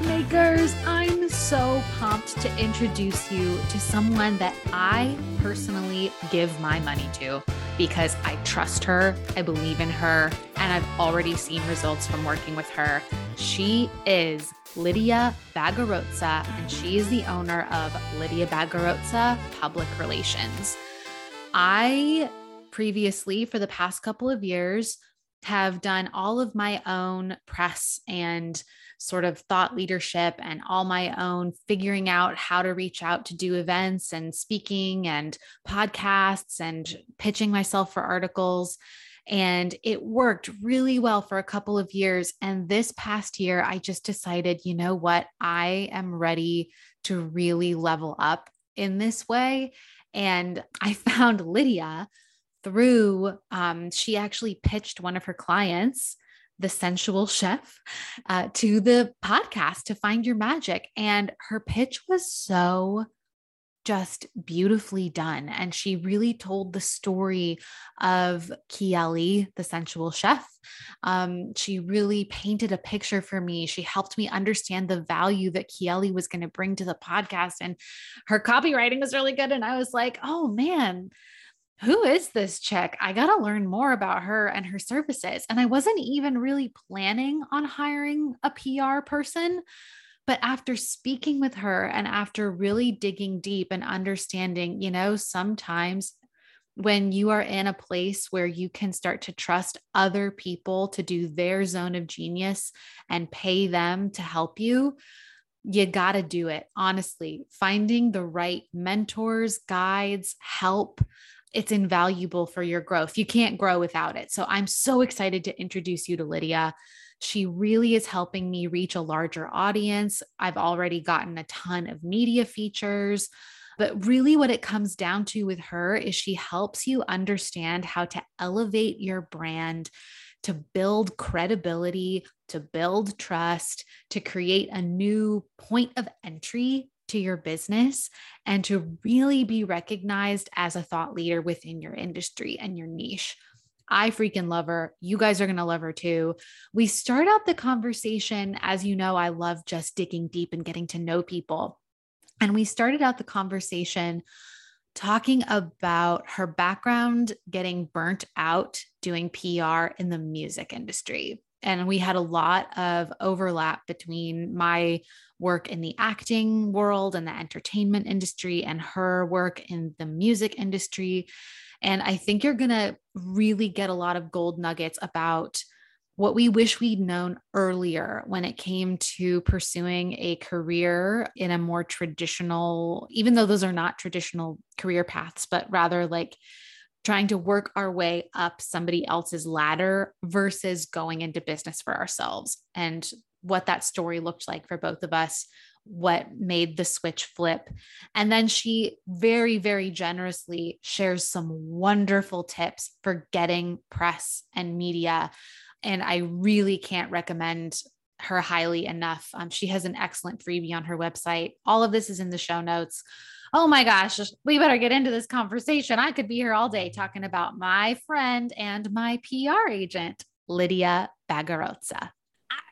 music makers, I'm so pumped to introduce you to someone that I personally give my money to because I trust her, I believe in her, and I've already seen results from working with her. She is Lydia Bagarozzi, and she is the owner of Lydia Bagarozzi Public Relations. I previously, for the past couple of years, have done all of my own press and sort of thought leadership and all my own figuring out how to reach out to do events and speaking and podcasts and pitching myself for articles. And it worked really well for a couple of years. And this past year, I just decided, you know what? I am ready to really level up in this way. And I found Lydia through, she actually pitched one of her clients, the Sensual Chef, to the podcast To Find Your Magic. And her pitch was so just beautifully done. And she really told the story of Kieli, the Sensual Chef. She really painted a picture for me. She helped me understand the value that Kieli was going to bring to the podcast, and her copywriting was really good. And I was like, oh man, who is this chick? I got to learn more about her and her services. And I wasn't even really planning on hiring a PR person, but after speaking with her and after really digging deep and understanding, you know, sometimes when you are in a place where you can start to trust other people to do their zone of genius and pay them to help you, you got to do it. Honestly, finding the right mentors, guides, help, it's invaluable for your growth. You can't grow without it. So I'm so excited to introduce you to Lydia. She really is helping me reach a larger audience. I've already gotten a ton of media features, but really what it comes down to with her is she helps you understand how to elevate your brand, to build credibility, to build trust, to create a new point of entry to your business, and to really be recognized as a thought leader within your industry and your niche. I freaking love her. You guys are going to love her too. We start out the conversation, as you know, I love just digging deep and getting to know people. And we started out the conversation talking about her background, getting burnt out doing PR in the music industry. And we had a lot of overlap between my work in the acting world and the entertainment industry and her work in the music industry. And I think you're going to really get a lot of gold nuggets about what we wish we'd known earlier when it came to pursuing a career in a more traditional, even though those are not traditional career paths, but rather like trying to work our way up somebody else's ladder versus going into business for ourselves, and what that story looked like for both of us, what made the switch flip. And then she very, very generously shares some wonderful tips for getting press and media. And I really can't recommend her highly enough. She has an excellent freebie on her website. All of this is in the show notes. Oh my gosh, we better get into this conversation. I could be here all day talking about my friend and my PR agent, Lydia Bagarozzi.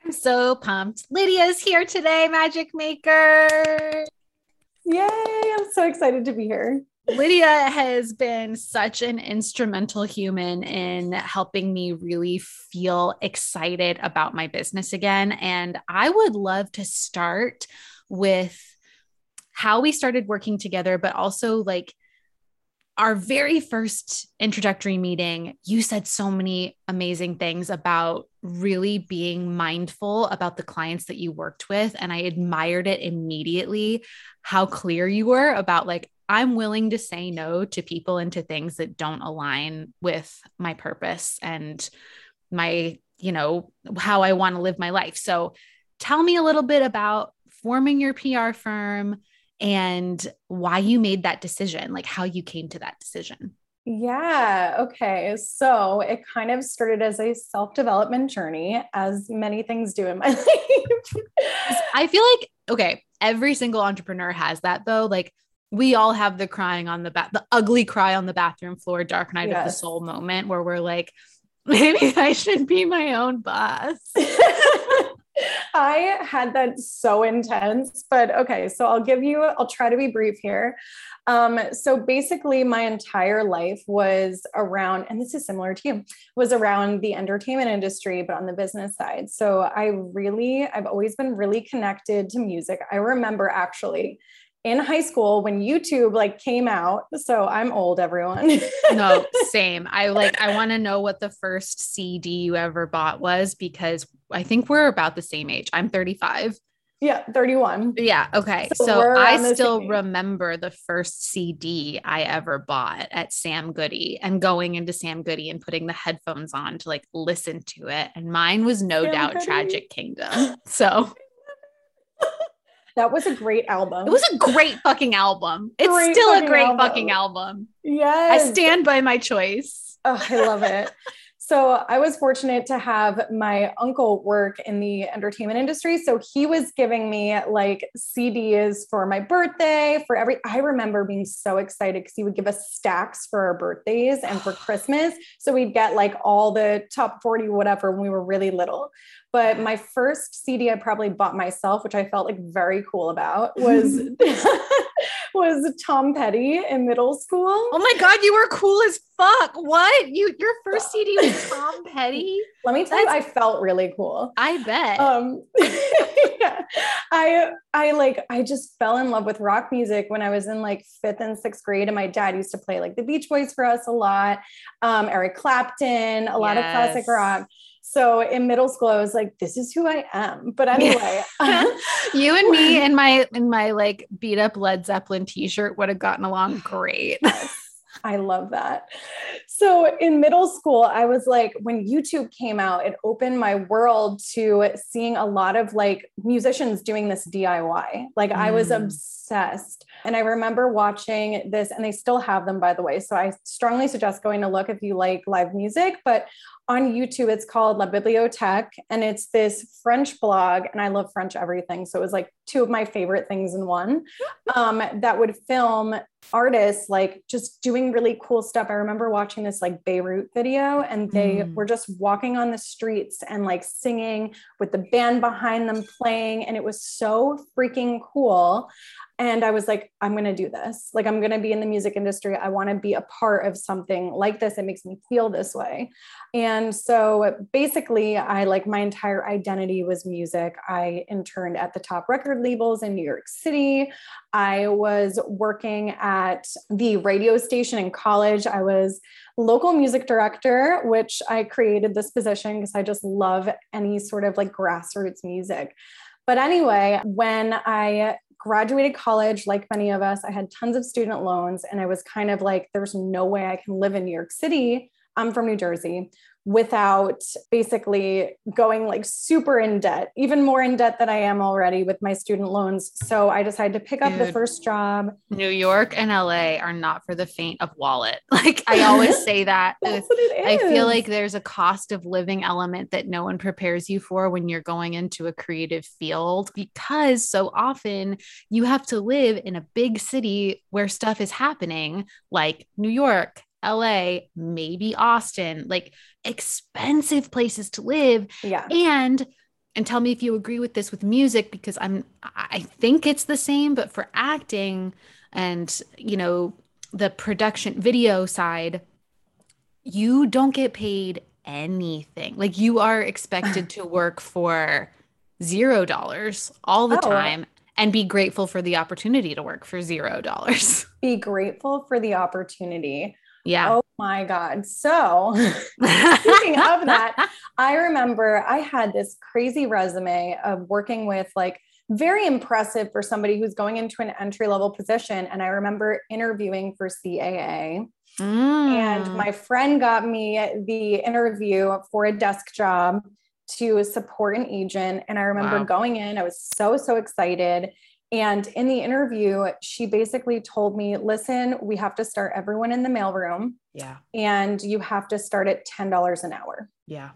I'm so pumped. Lydia's here today, Magic Maker. Yay, I'm so excited to be here. Lydia has been such an instrumental human in helping me really feel excited about my business again. And I would love to start with how we started working together, but also like our very first introductory meeting, you said so many amazing things about really being mindful about the clients that you worked with. And I admired it immediately, how clear you were about like, I'm willing to say no to people and to things that don't align with my purpose and my, you know, how I want to live my life. So tell me a little bit about forming your PR firm, and why you made that decision, like how you came to that decision. Yeah. Okay. So it kind of started as a self-development journey, as many things do in my life. I feel like, okay, every single entrepreneur has that though. Like we all have the the ugly cry on the bathroom floor, dark night of the soul moment where we're like, maybe I should be my own boss. I had that so intense, but okay. So I'll try to be brief here. So basically my entire life was around, and this is similar to you, was around the entertainment industry, but on the business side. So I've always been really connected to music. I remember actually in high school when YouTube came out. So I'm old, everyone. No, same. I want to know what the first CD you ever bought was, because I think we're about the same age. I'm 35. Yeah. 31. Yeah. Okay. So I still remember the first CD I ever bought at Sam Goody and going into Sam Goody and putting the headphones on to listen to it. And mine was No Doubt, Tragic Kingdom. So that was a great album. It was a great fucking album. It's still a great fucking album. Yes. I stand by my choice. Oh, I love it. So I was fortunate to have my uncle work in the entertainment industry. So he was giving me CDs for my birthday, I remember being so excited because he would give us stacks for our birthdays and for Christmas. So we'd get all the top 40, whatever, when we were really little. But my first CD I probably bought myself, which I felt very cool about, was was Tom Petty in middle school. Oh my God, you were cool as fuck. What? Your first CD was Tom Petty? Let me tell you, I felt really cool. I bet. Yeah. I just fell in love with rock music when I was in 5th and 6th grade. And my dad used to play the Beach Boys for us a lot. Eric Clapton, a lot of classic rock. So in middle school, I was this is who I am. But anyway, you and me in my beat up Led Zeppelin t-shirt would have gotten along great. I love that. So in middle school, I was when YouTube came out, it opened my world to seeing a lot of musicians doing this DIY. I was obsessed. And I remember watching this, and they still have them, by the way. So I strongly suggest going to look if you like live music, but on YouTube, it's called La Bibliothèque, and it's this French blog, and I love French everything. So it was two of my favorite things in one, that would film artists just doing really cool stuff. I remember watching this Beirut video, and they were just walking on the streets and singing with the band behind them playing. And it was so freaking cool. And I was I'm going to do this. I'm going to be in the music industry. I want to be a part of something like this. It makes me feel this way. And so basically my entire identity was music. I interned at the top record labels in New York City. I was working at the radio station in college. I was local music director, which I created this position because I just love any sort of grassroots music. But anyway, when I graduated college, like many of us, I had tons of student loans, and I was kind of there's no way I can live in New York City. I'm from New Jersey, without basically going super in debt, even more in debt than I am already with my student loans. So I decided to pick up the first job. New York and LA are not for the faint of wallet. I always say that. That's what it is. I feel there's a cost of living element that no one prepares you for when you're going into a creative field, because so often you have to live in a big city where stuff is happening, like New York, LA, maybe Austin, expensive places to live. Yeah. And tell me if you agree with this with music, because I think it's the same, but for acting and, the production video side, you don't get paid anything. You are expected to work for $0 all the time. And be grateful for the opportunity to work for $0. Be grateful for the opportunity. Yeah. Oh my God. So speaking of that, I remember I had this crazy resume of working with very impressive for somebody who's going into an entry-level position. And I remember interviewing for CAA. And my friend got me the interview for a desk job to support an agent. And I remember going in, I was so, so excited. And in the interview, she basically told me, listen, we have to start everyone in the mailroom. Yeah. And you have to start at $10 an hour. Yeah.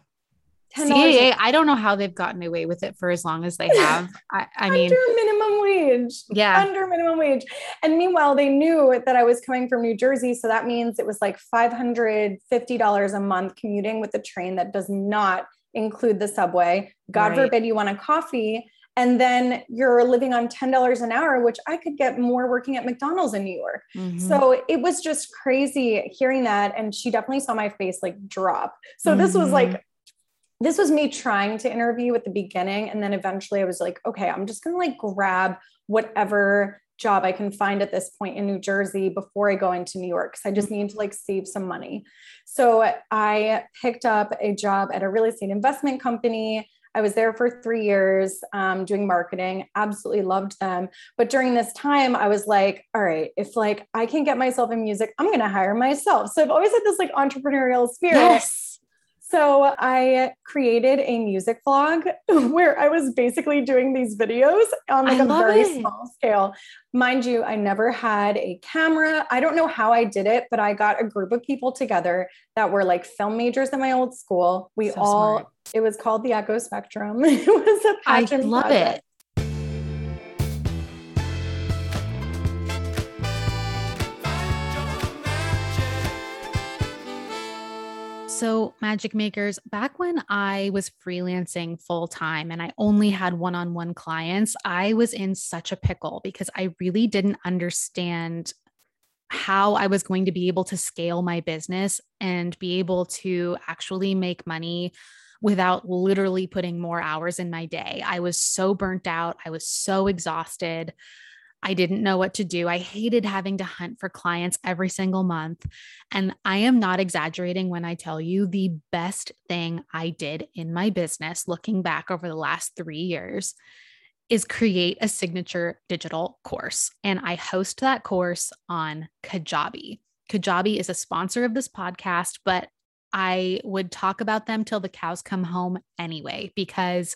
CAA, I don't know how they've gotten away with it for as long as they have. I mean, under minimum wage. Yeah. Under minimum wage. And meanwhile, they knew that I was coming from New Jersey. So that means it was $550 a month commuting with a train that does not include the subway. God forbid you want a coffee. And then you're living on $10 an hour, which I could get more working at McDonald's in New York. Mm-hmm. So it was just crazy hearing that. And she definitely saw my face like drop. So this was me trying to interview at the beginning. And then eventually I was like, okay, I'm just going to like grab whatever job I can find at this point in New Jersey before I go into New York. Cause I just need to like save some money. So I picked up a job at a real estate investment company. I was there for 3 years doing marketing, absolutely loved them. But during this time, I was like, all right, if like I can get myself in music, I'm going to hire myself. So I've always had this like entrepreneurial spirit. Yes. So I created a music vlog where I was basically doing these videos on like a very small scale. Mind you, I never had a camera. I don't know how I did it, but I got a group of people together that were like film majors at my old school. We all, it was called the Echo Spectrum. It was a passion project. I love it. So magic makers, back when I was freelancing full time and I only had one-on-one clients, I was in such a pickle because I really didn't understand how I was going to be able to scale my business and be able to actually make money without literally putting more hours in my day. I was so burnt out. I was so exhausted. I didn't know what to do. I hated having to hunt for clients every single month. And I am not exaggerating when I tell you the best thing I did in my business, looking back over the last 3 years, is create a signature digital course. And I host that course on Kajabi. Kajabi is a sponsor of this podcast, but I would talk about them till the cows come home anyway, because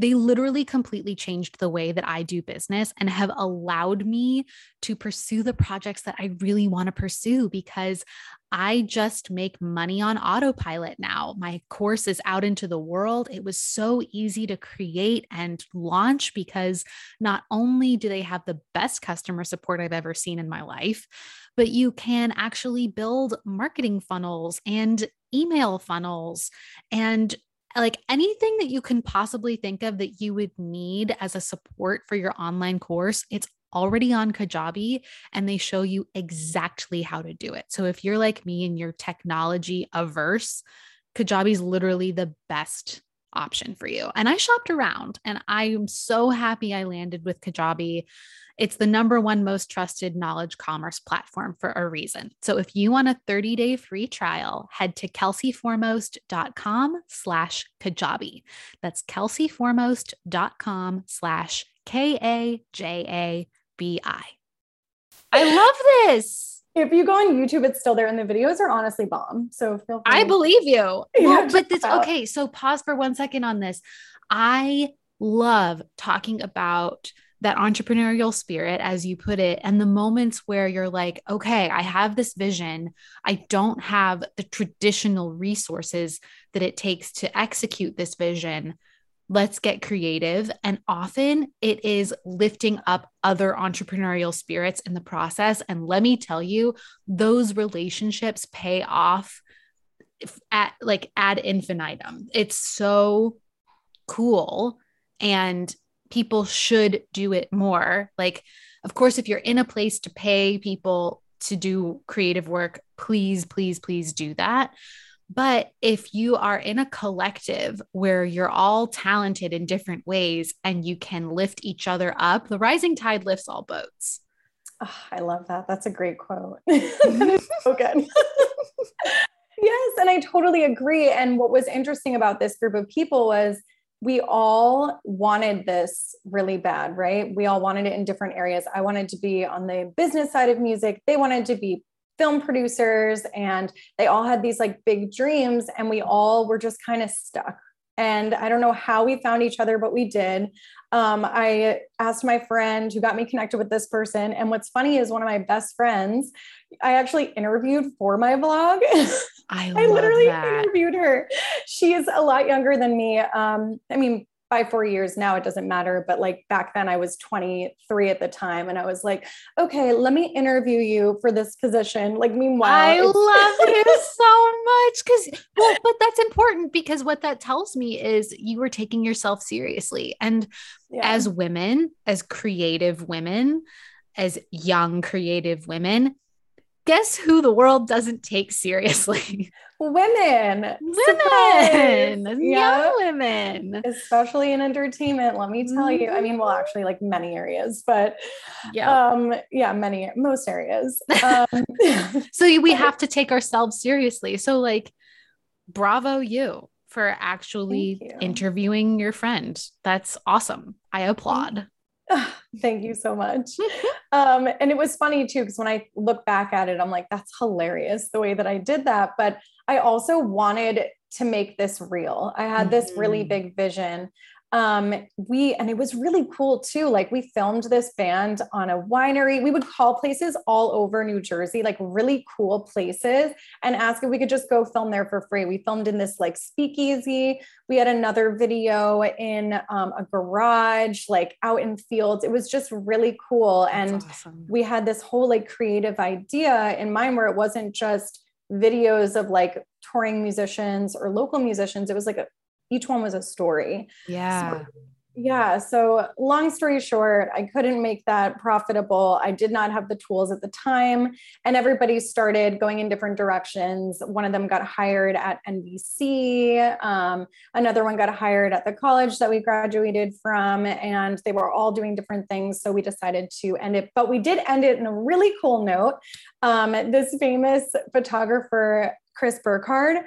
they literally completely changed the way that I do business and have allowed me to pursue the projects that I really want to pursue, because I just make money on autopilot now. My course is out into the world. It was so easy to create and launch because not only do they have the best customer support I've ever seen in my life, but you can actually build marketing funnels and email funnels and like anything that you can possibly think of that you would need as a support for your online course, it's already on Kajabi and they show you exactly how to do it. So if you're like me and you're technology averse, Kajabi is literally the best option for you. And I shopped around and I am so happy I landed with Kajabi. It's the #1 most trusted knowledge commerce platform for a reason. So if you want a 30-day free trial, head to kelseyforemost.com/Kajabi. That's kelseyforemost.com/KAJABI. I love this. If you go on YouTube, it's still there. And the videos are honestly bomb. So feel free. I believe you. Well, but this, okay. So pause for 1 second on this. I love talking about that entrepreneurial spirit, as you put it, and the moments where you're like, okay, I have this vision. I don't have the traditional resources that it takes to execute this vision. Let's get creative. And often it is lifting up other entrepreneurial spirits in the process. And let me tell you, those relationships pay off at like ad infinitum. It's so cool. And people should do it more. Like, of course, if you're in a place to pay people to do creative work, please, please, please do that. But if you are in a collective where you're all talented in different ways and you can lift each other up, the rising tide lifts all boats. Oh, I love that. That's a great quote. That is so good. Yes. And I totally agree. And what was interesting about this group of people was we all wanted this really bad, right? We all wanted it in different areas. I wanted to be on the business side of music. They wanted to be film producers, and they all had these like big dreams, and we all were just kind of stuck. And I don't know how we found each other, but we did. I asked my friend who got me connected with this person. And what's funny is one of my best friends, I actually interviewed for my vlog. I literally interviewed her. She is a lot younger than me. I mean, 5-4 years now, it doesn't matter. But like back then I was 23 at the time. And I was like, okay, let me interview you for this position. Like, meanwhile, I love you so much. Cause, well, but that's important because what that tells me is you were taking yourself seriously. And as women, as creative women, as young creative women, guess who the world doesn't take seriously? Women, young women, especially in entertainment. Let me tell you, I mean, well, actually like many areas, but most areas. So we have to take ourselves seriously. So like, bravo you for actually interviewing your friend. That's awesome. I applaud. Thank you so much. And it was funny too, because when I look back at it, I'm like, that's hilarious the way that I did that. But I also wanted to make this real. I had this really big vision. And it was really cool too. Like we filmed this band on a winery. We would call places all over New Jersey, like really cool places, and ask if we could just go film there for free. We filmed in this like speakeasy. We had another video in a garage, like out in fields. It was just really cool. That's awesome. We had this whole like creative idea in mind where it wasn't just videos of like touring musicians or local musicians. It was like each one was a story. Yeah. So long story short, I couldn't make that profitable. I did not have the tools at the time, and everybody started going in different directions. One of them got hired at NBC. Another one got hired at the college that we graduated from, and they were all doing different things. So we decided to end it, but we did end it in a really cool note. This famous photographer, Chris Burkhard,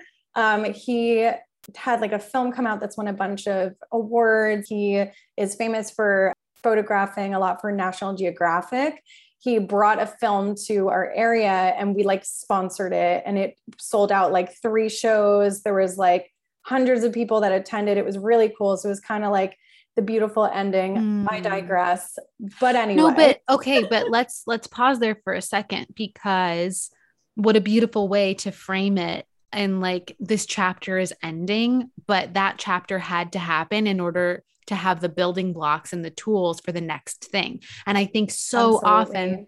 he had like a film come out that's won a bunch of awards. He is famous for photographing a lot for National Geographic. He brought a film to our area and we like sponsored it, and it sold out like 3 shows. There was like hundreds of people that attended. It was really cool. So it was kind of like the beautiful ending. I digress. But anyway. No, but okay, but let's pause there for a second, because what a beautiful way to frame it. And like, this chapter is ending, but that chapter had to happen in order to have the building blocks and the tools for the next thing. And I think so often,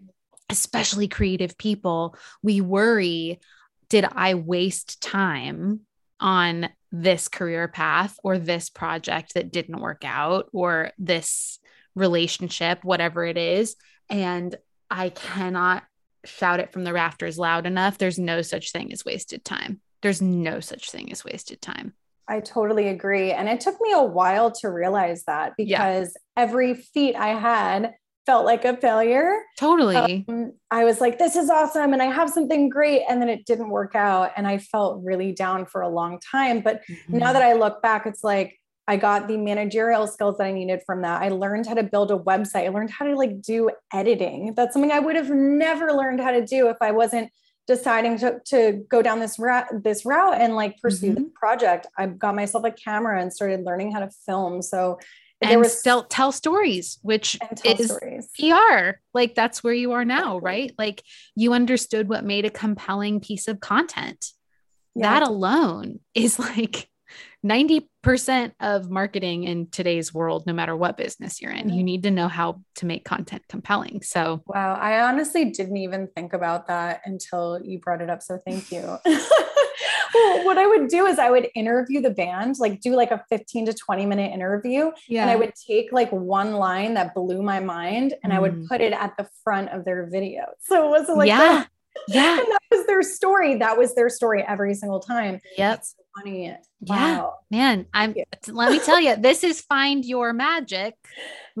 especially creative people, we worry, did I waste time on this career path or this project that didn't work out or this relationship, whatever it is? And I cannot shout it from the rafters loud enough. There's no such thing as wasted time. There's no such thing as wasted time. I totally agree. And it took me a while to realize that, because every feat I had felt like a failure. Totally. I was like, this is awesome. And I have something great. And then it didn't work out. And I felt really down for a long time. But now that I look back, it's like, I got the managerial skills that I needed from that. I learned how to build a website. I learned how to like do editing. That's something I would have never learned how to do if I wasn't deciding to go down this route and like pursue the project. I got myself a camera and started learning how to film. So there was still tell stories, which is stories. PR. Like that's where you are now, right? Like you understood what made a compelling piece of content. Yeah. That alone is like 90% of marketing in today's world, no matter what business you're in. You need to know how to make content compelling. So, wow, I honestly didn't even think about that until you brought it up. So thank you. Well, what I would do is I would interview the band, like do like a 15 to 20 minute interview. Yeah. And I would take like one line that blew my mind and I would put it at the front of their video. So it wasn't like that. Yeah. And that was their story. That was their story every single time. Yep. It's funny. Wow. Yeah, man. Let me tell you, this is find your magic.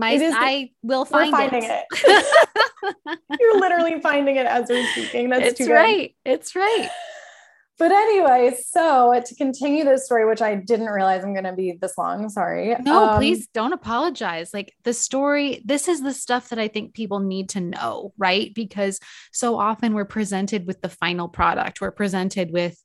I will find it. You're literally finding it as we're speaking. That's right. It's right. But anyway, so to continue this story, which I didn't realize I'm going to be this long. Sorry. No, please don't apologize. Like the story, this is the stuff that I think people need to know, right? Because so often we're presented with the final product. We're presented with,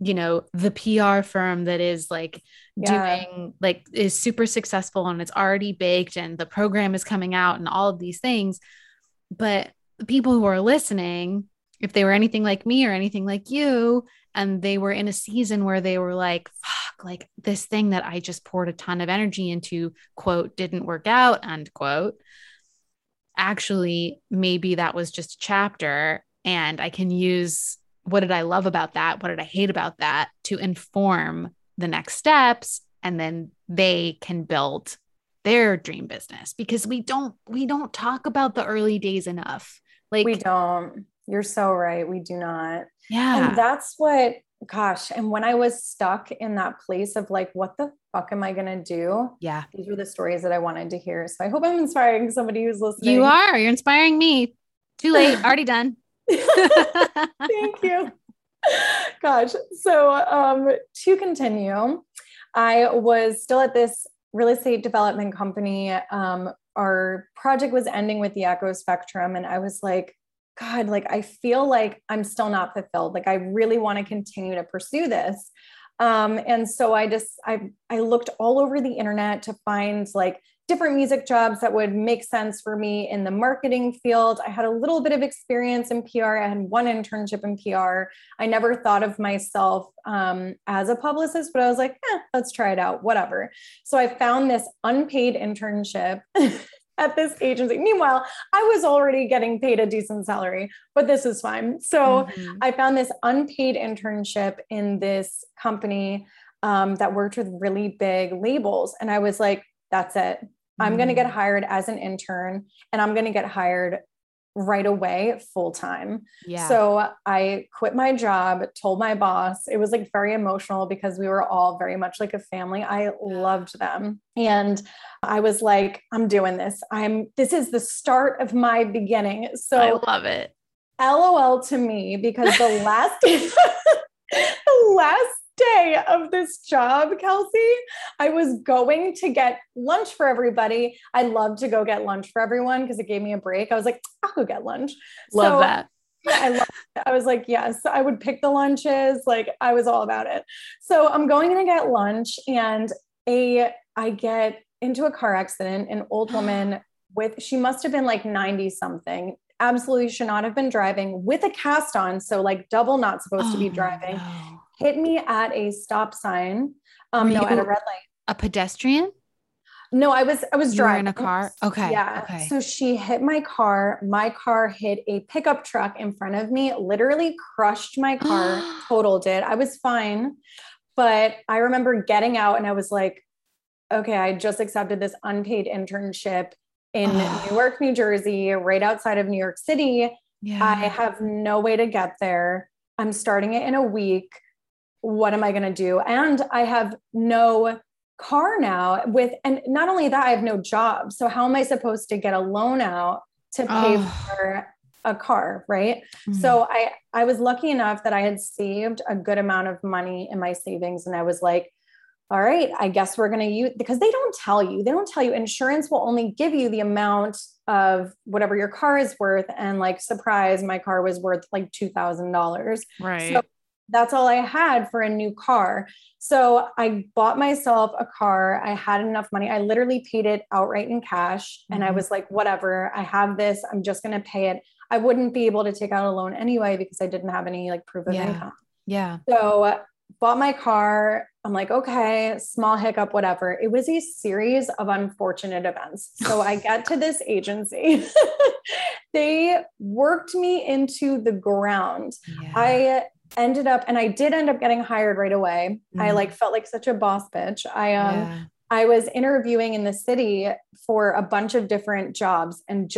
you know, the PR firm that is like doing like is super successful and it's already baked and the program is coming out and all of these things. But the people who are listening, if they were anything like me or anything like you, and they were in a season where they were like, fuck, like this thing that I just poured a ton of energy into, quote, didn't work out, unquote. Actually, maybe that was just a chapter, and I can use what did I love about that? What did I hate about that to inform the next steps? And then they can build their dream business, because we don't talk about the early days enough. Like, we don't. You're so right. We do not. Yeah. And that's what, gosh. And when I was stuck in that place of like, what the fuck am I going to do? Yeah. These were the stories that I wanted to hear. So I hope I'm inspiring somebody who's listening. You are. You're inspiring me. Too late. Already done. Thank you. Gosh. So, to continue, I was still at this real estate development company. Our project was ending with the Echo Spectrum. And I was like, God, like, I feel like I'm still not fulfilled. Like, I really want to continue to pursue this. And so I looked all over the internet to find like different music jobs that would make sense for me in the marketing field. I had a little bit of experience in PR. I had one internship in PR. I never thought of myself as a publicist, but I was like, let's try it out, whatever. So I found this unpaid internship at this agency. Meanwhile, I was already getting paid a decent salary, but this is fine. So I found this unpaid internship in this company that worked with really big labels. And I was like, that's it. I'm going to get hired as an intern, and I'm going to get hired right away, full time. Yeah. So I quit my job, told my boss. It was like very emotional because we were all very much like a family. I loved them. And I was like, I'm doing this. This is the start of my beginning. So I love it. LOL to me, because the last day of this job, Kelsey, I was going to get lunch for everybody. I love to go get lunch for everyone because it gave me a break. I was like, I'll go get lunch. Love that. Yeah, I loved it. I was like, yes, I would pick the lunches. Like, I was all about it. So I'm going to get lunch, and I get into a car accident. An old woman she must have been like 90 something. Absolutely should not have been driving, with a cast on. So like double not supposed to be driving. No. Hit me at a stop sign. At a red light. A pedestrian? No, I was driving. You were in a car? Okay. Yeah. Okay. So she hit my car. My car hit a pickup truck in front of me, literally crushed my car, totaled it. I was fine. But I remember getting out and I was like, okay, I just accepted this unpaid internship in Newark, New Jersey, right outside of New York City. Yeah. I have no way to get there. I'm starting it in a week. What am I going to do? And I have no car now and not only that, I have no job. So how am I supposed to get a loan out to pay for a car? Right. Mm-hmm. So I was lucky enough that I had saved a good amount of money in my savings. And I was like, all right, I guess we're going to use, because they don't tell you, insurance will only give you the amount of whatever your car is worth. And like, surprise, my car was worth like $2,000. Right. So that's all I had for a new car. So I bought myself a car. I had enough money. I literally paid it outright in cash. And I was like, whatever, I have this, I'm just going to pay it. I wouldn't be able to take out a loan anyway, because I didn't have any like proof of income. Yeah. So bought my car. I'm like, okay, small hiccup, whatever. It was a series of unfortunate events. So I get to this agency. They worked me into the ground. Yeah. I ended up getting hired right away. Mm-hmm. I like felt like such a boss bitch. I was interviewing in the city for a bunch of different jobs, and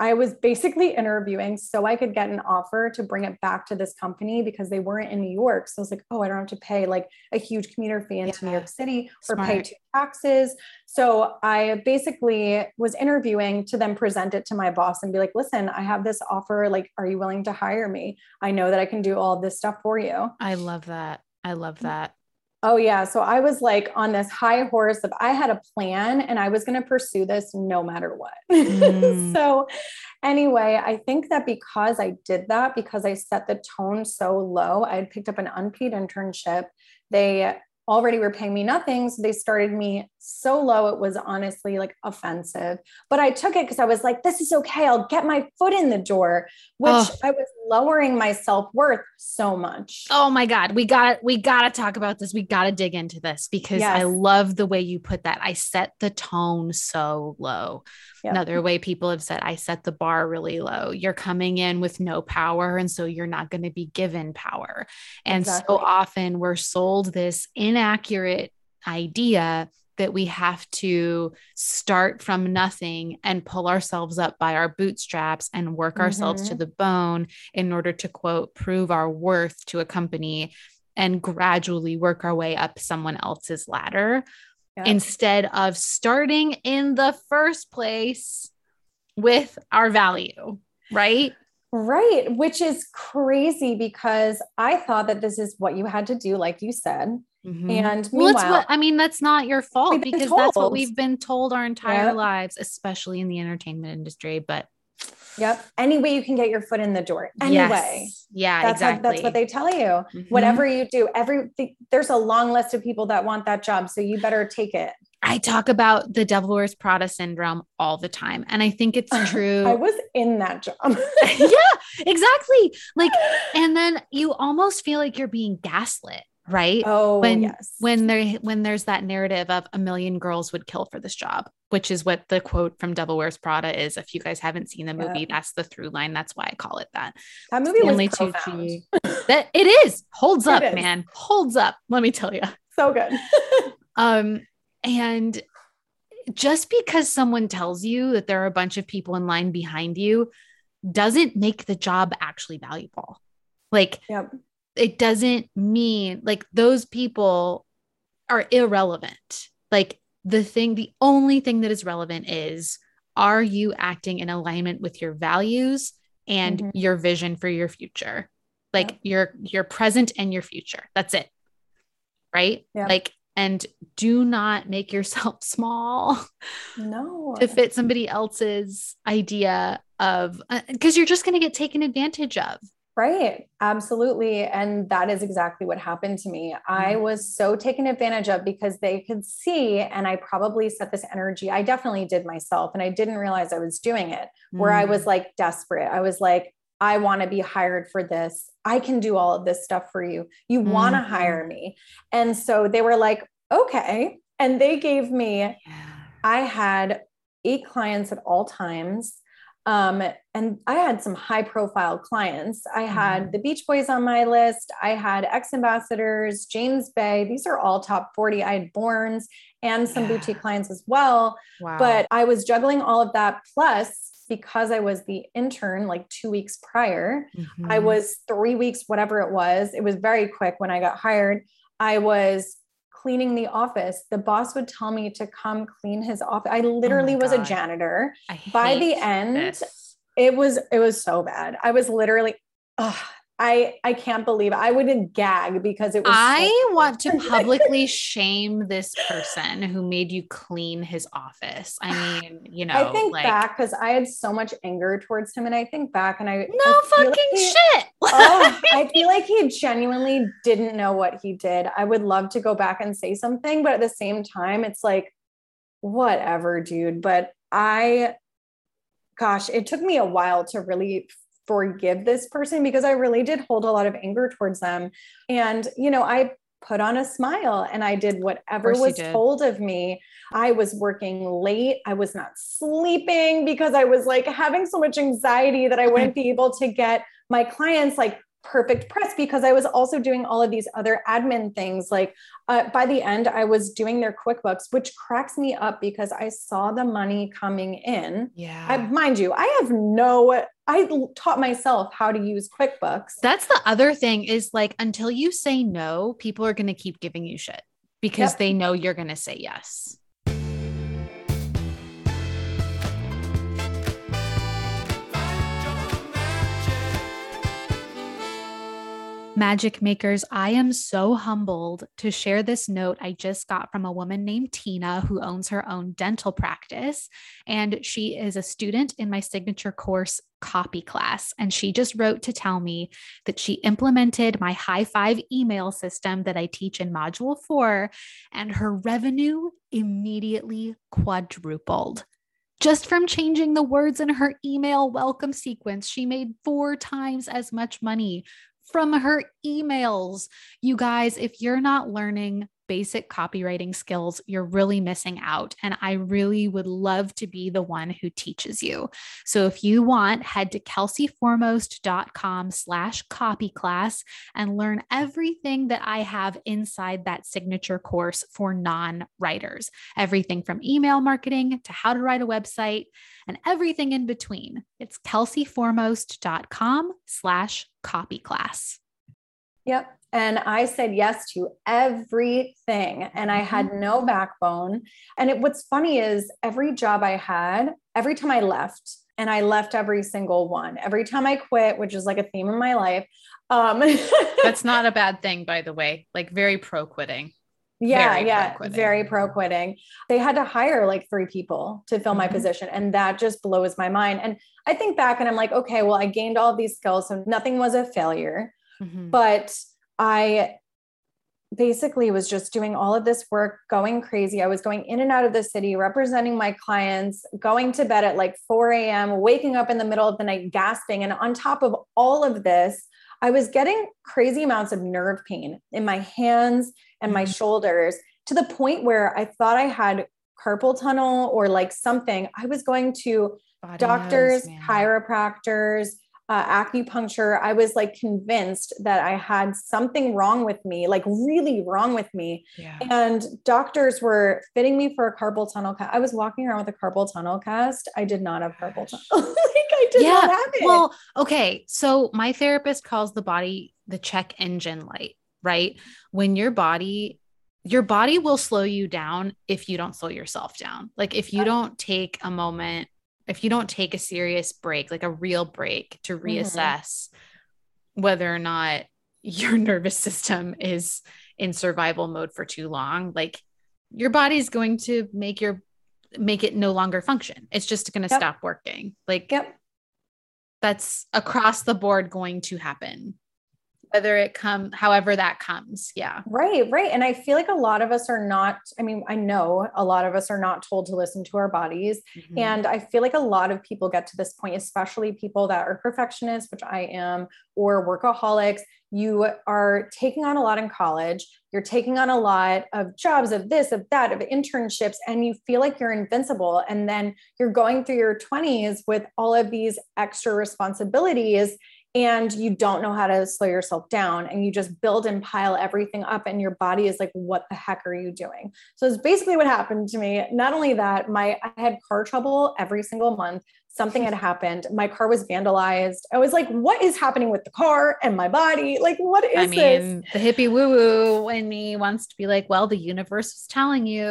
I was basically interviewing so I could get an offer to bring it back to this company, because they weren't in New York. So I was like, oh, I don't have to pay like a huge commuter fee into New York City or pay two taxes. So I basically was interviewing to then present it to my boss and be like, listen, I have this offer. Like, are you willing to hire me? I know that I can do all this stuff for you. I love that. I love that. Oh yeah. So I was like on this high horse of, I had a plan and I was going to pursue this no matter what. So anyway, I think that because I did that, because I set the tone so low, I had picked up an unpaid internship. They already were paying me nothing. So they started me so low, it was honestly like offensive, but I took it because I was like, this is okay. I'll get my foot in the door, which I was lowering my self-worth so much. Oh my God. We gotta talk about this. We gotta dig into this because I love the way you put that. I set the tone so low. Yep. Another way people have said, I set the bar really low. You're coming in with no power. And so you're not going to be given power. And so often we're sold this inaccurate idea that we have to start from nothing and pull ourselves up by our bootstraps and work ourselves to the bone in order to, quote, prove our worth to a company and gradually work our way up someone else's ladder instead of starting in the first place with our value, right? Right. Which is crazy because I thought that this is what you had to do, like you said. And meanwhile, that's not your fault because that's what we've been told our entire lives, especially in the entertainment industry, but any way you can get your foot in the door anyway. That's what they tell you, whatever you do, there's a long list of people that want that job. So you better take it. I talk about the Devil Wears Prada syndrome all the time. And I think it's true. I was in that job. Exactly. Like, and then you almost feel like you're being gaslit. Right. Oh, when there's that narrative of a million girls would kill for this job, which is what the quote from Devil Wears Prada is. If you guys haven't seen the movie, that's the through line. That's why I call it that. That movie was profound. That it is holds up, man, holds up. Let me tell you. So good. And just because someone tells you that there are a bunch of people in line behind you doesn't make the job actually valuable. Like, it doesn't mean like those people are irrelevant. Like the only thing that is relevant is, are you acting in alignment with your values and your vision for your future? Like your present and your future. That's it. Right. Like, and do not make yourself small to fit somebody else's idea of, because you're just going to get taken advantage of. Right. Absolutely. And that is exactly what happened to me. I was so taken advantage of because they could see, and I probably set this energy. I definitely did myself and I didn't realize I was doing it where I was like desperate. I was like, I want to be hired for this. I can do all of this stuff for you. You want to hire me. And so they were like, okay. And they gave me, I had 8 clients at all times. And I had some high profile clients. I had the Beach Boys on my list. I had ex-ambassadors, James Bay. These are all top 40. I had Borns and some boutique clients as well. Wow. But I was juggling all of that. Plus, because I was the intern like 2 weeks prior, I was 3 weeks, whatever it was. It was very quick when I got hired. I was cleaning the office. The boss would tell me to come clean his office. I literally was a janitor. By the end, it was so bad. I was literally, I can't believe it. I wouldn't gag because it was. I want to publicly shame this person who made you clean his office. I mean, you know, I think back because I had so much anger towards him, and I think back and I I feel like he genuinely didn't know what he did. I would love to go back and say something, but at the same time, it's like, whatever, dude. But it took me a while to really forgive this person because I really did hold a lot of anger towards them. And, you know, I put on a smile and I did whatever was told of me. I was working late. I was not sleeping because I was like having so much anxiety that I wouldn't be able to get my clients like perfect press because I was also doing all of these other admin things. Like by the end, I was doing their QuickBooks, which cracks me up because I saw the money coming in. Yeah. Mind you, I taught myself how to use QuickBooks. That's the other thing is like, until you say no, people are going to keep giving you shit because they know you're going to say yes. Magic Makers, I am so humbled to share this note I just got from a woman named Tina, who owns her own dental practice, and she is a student in my signature course copy class. And she just wrote to tell me that she implemented my high five email system that I teach in module 4, and her revenue immediately quadrupled. Just from changing the words in her email welcome sequence, she made 4 times as much money from her emails. You guys, if you're not learning basic copywriting skills, you're really missing out. And I really would love to be the one who teaches you. So if you want, head to kelseyforemost.com/copy class and learn everything that I have inside that signature course for non-writers, everything from email marketing to how to write a website and everything in between. It's kelseyforemost.com/copy class. Yep. And I said yes to everything, and I had no backbone. And what's funny is every job I had, every time I left, and I left every single one, every time I quit, which is like a theme in my life. That's not a bad thing, by the way, like very pro quitting. Yeah. Very pro quitting. They had to hire like 3 people to fill my position. And that just blows my mind. And I think back and I'm like, okay, well, I gained all these skills. So nothing was a failure, but I basically was just doing all of this work, going crazy. I was going in and out of the city, representing my clients, going to bed at like 4 a.m., waking up in the middle of the night, gasping. And on top of all of this, I was getting crazy amounts of nerve pain in my hands and my shoulders, to the point where I thought I had carpal tunnel or like something. I was going to doctors, chiropractors, acupuncture. I was like convinced that I had something wrong with me, like really wrong with me. Yeah. And doctors were fitting me for a carpal tunnel cast. I was walking around with a carpal tunnel cast. I did not have carpal tunnel. Not have it. Well, okay. So my therapist calls the body the check engine light, right? When your body will slow you down if you don't slow yourself down. Like if you don't take a moment, if you don't take a serious break, like a real break to reassess whether or not your nervous system is in survival mode for too long, like your body's going to make it no longer function. It's just going to stop working. Like that's across the board going to happen, whether it comes, however that comes. Yeah. Right. Right. And I feel like a lot of us are not, I know a lot of us are not told to listen to our bodies. And I feel like a lot of people get to this point, especially people that are perfectionists, which I am, or workaholics. You are taking on a lot in college. You're taking on a lot of jobs, of this, of that, of internships, and you feel like you're invincible. And then you're going through your 20s with all of these extra responsibilities, and you don't know how to slow yourself down, and you just build and pile everything up, and your body is like, what the heck are you doing? So it's basically what happened to me. Not only that, I had car trouble every single month. Something had happened. My car was vandalized. I was like, what is happening with the car and my body? Like, what is this? The hippie woo-woo in me wants to be like, well, the universe was telling you,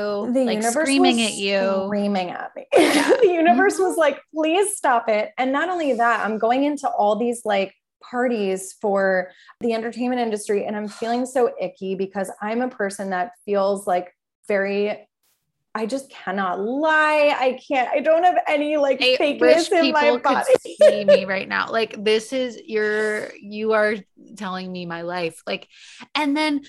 screaming at me. The universe was like, please stop it. And not only that, I'm going into all these like parties for the entertainment industry, and I'm feeling so icky because I'm a person that feels like I just cannot lie. I don't have any like fakeness in my body. See me right now. Like this is you are telling me my life. Like, and then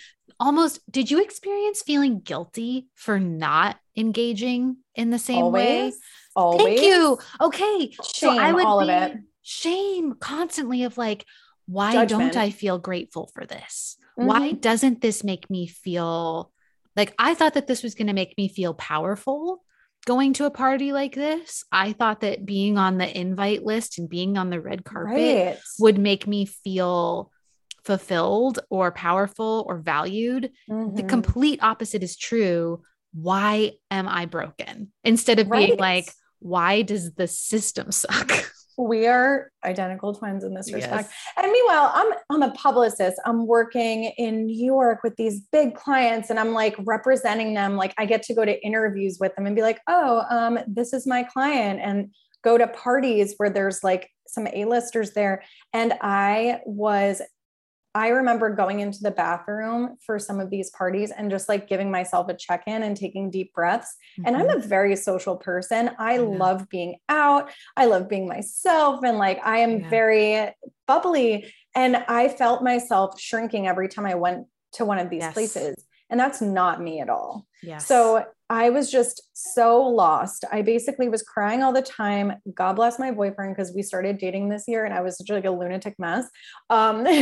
did you experience feeling guilty for not engaging in the same way? Always. Thank you. Okay. Shame, so I would all of it. Shame constantly of like, why don't I feel grateful for this? Why doesn't this make me feel like, I thought that this was going to make me feel powerful going to a party like this. I thought that being on the invite list and being on the red carpet would make me feel fulfilled or powerful or valued. The complete opposite is true. Why am I broken? Instead of being like, why does the system suck? We are identical twins in this respect. Yes. And meanwhile, I'm a publicist. I'm working in New York with these big clients, and I'm like representing them. Like I get to go to interviews with them and be like, this is my client, and go to parties where there's like some A-listers there. And I was I remember going into the bathroom for some of these parties and just like giving myself a check-in and taking deep breaths. Mm-hmm. And I'm a very social person. I love being out. I love being myself. And like, I am very bubbly. And I felt myself shrinking every time I went to one of these places. And that's not me at all. Yes. So I was just so lost. I basically was crying all the time. God bless my boyfriend, because we started dating this year and I was such like a lunatic mess. I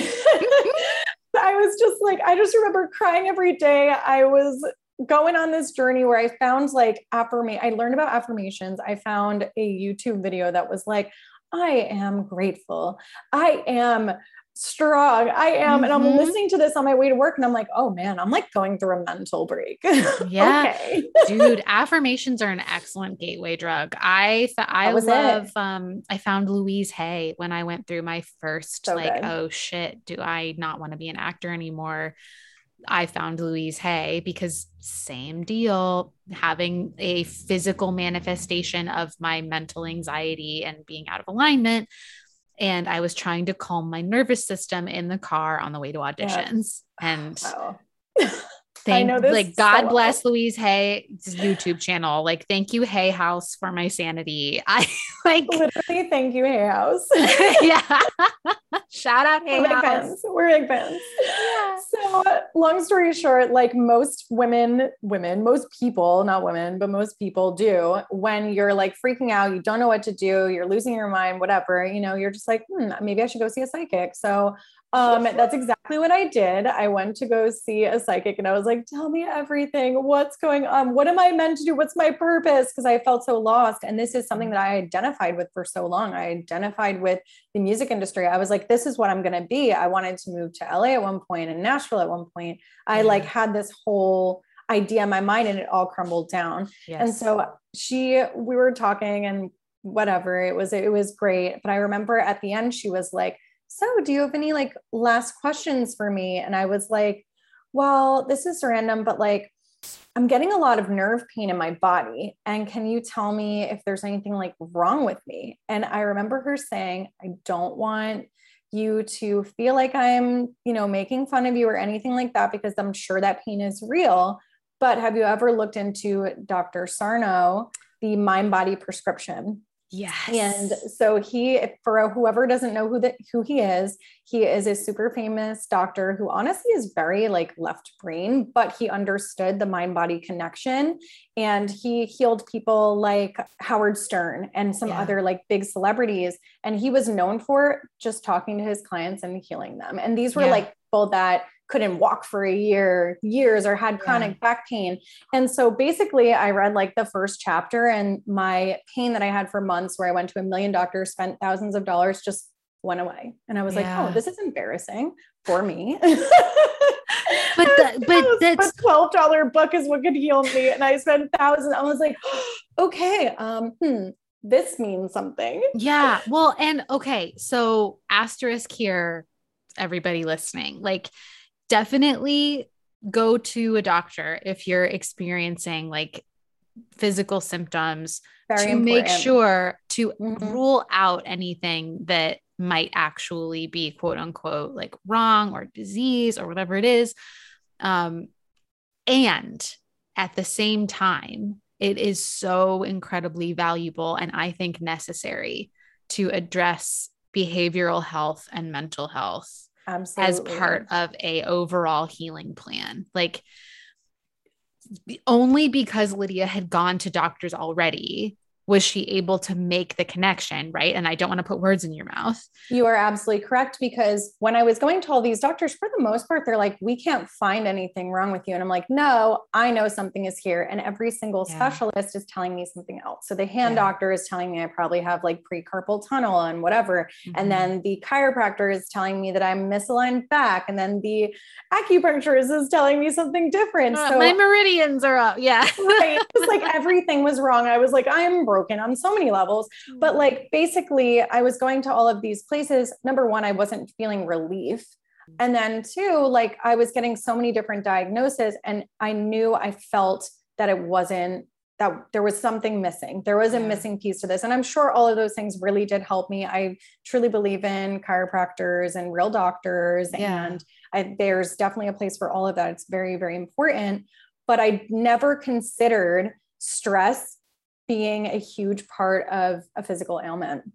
was just like, I just remember crying every day. I was going on this journey where I found like I learned about affirmations. I found a YouTube video that was like, I am grateful. I am strong. I am. Mm-hmm. And I'm listening to this on my way to work and I'm like, oh man, I'm like going through a mental break. Dude, affirmations are an excellent gateway drug. I found Louise Hay when I went through my first oh shit, do I not want to be an actor anymore? I found Louise Hay because same deal, having a physical manifestation of my mental anxiety and being out of alignment. And I was trying to calm my nervous system in the car on the way to auditions. Yeah. And God bless Louise Hay's YouTube channel. Like, thank you, Hay House, for my sanity. Literally, thank you, Hay House. Shout out Hay House. We're big fans. Yeah. So long story short, like most people, not women, but most people do, when you're like freaking out, you don't know what to do, you're losing your mind, whatever, you know, you're just like, maybe I should go see a psychic. So that's exactly what I did. I went to go see a psychic and I was like, tell me everything. What's going on? What am I meant to do? What's my purpose? Because I felt so lost. And this is something that I identified with for so long. I identified with the music industry. I was like, this is what I'm going to be. I wanted to move to LA at one point and Nashville at one point. I like had this whole idea in my mind and it all crumbled down. Yes. And so we were talking and whatever, it was great. But I remember at the end, she was like, so do you have any like last questions for me? And I was like, well, this is random, but like, I'm getting a lot of nerve pain in my body. And can you tell me if there's anything like wrong with me? And I remember her saying, I don't want you to feel like I'm, you know, making fun of you or anything like that, because I'm sure that pain is real, but have you ever looked into Dr. Sarno, the mind body prescription? Yes. And so whoever doesn't know who he is a super famous doctor who honestly is very like left brain, but he understood the mind body connection and he healed people like Howard Stern and some other like big celebrities. And he was known for just talking to his clients and healing them. And these were like people that couldn't walk for years, or had chronic back pain. And so basically I read like the first chapter and my pain that I had for months where I went to a million doctors, spent thousands of dollars, just went away. And I was like, oh, this is embarrassing for me. But $12 book is what could heal me. And I spent thousands. I was like, okay. This means something. Yeah. Well, and okay. So asterisk here, everybody listening, like, definitely go to a doctor if you're experiencing like physical symptoms make sure to rule out anything that might actually be quote unquote like wrong or disease or whatever it is. And at the same time, it is so incredibly valuable and I think necessary to address behavioral health and mental health. Absolutely. As part of a overall healing plan. Like only because Lydia had gone to doctors already was she able to make the connection, right? And I don't want to put words in your mouth. You are absolutely correct, because when I was going to all these doctors, for the most part, they're like, we can't find anything wrong with you. And I'm like, no, I know something is here. And every single specialist is telling me something else. So the hand doctor is telling me I probably have like precarpal tunnel and whatever. Mm-hmm. And then the chiropractor is telling me that I'm misaligned back. And then the acupuncturist is telling me something different. Oh, so my meridians are up. Yeah. Right? It's like everything was wrong. I was like, I'm broken on so many levels, but like, basically I was going to all of these places. Number one, I wasn't feeling relief. And then two, like I was getting so many different diagnoses and I knew I felt that it wasn't that there was something missing. There was a missing piece to this. And I'm sure all of those things really did help me. I truly believe in chiropractors and real doctors. Yeah. And there's definitely a place for all of that. It's very, very important. But I never considered stress being a huge part of a physical ailment.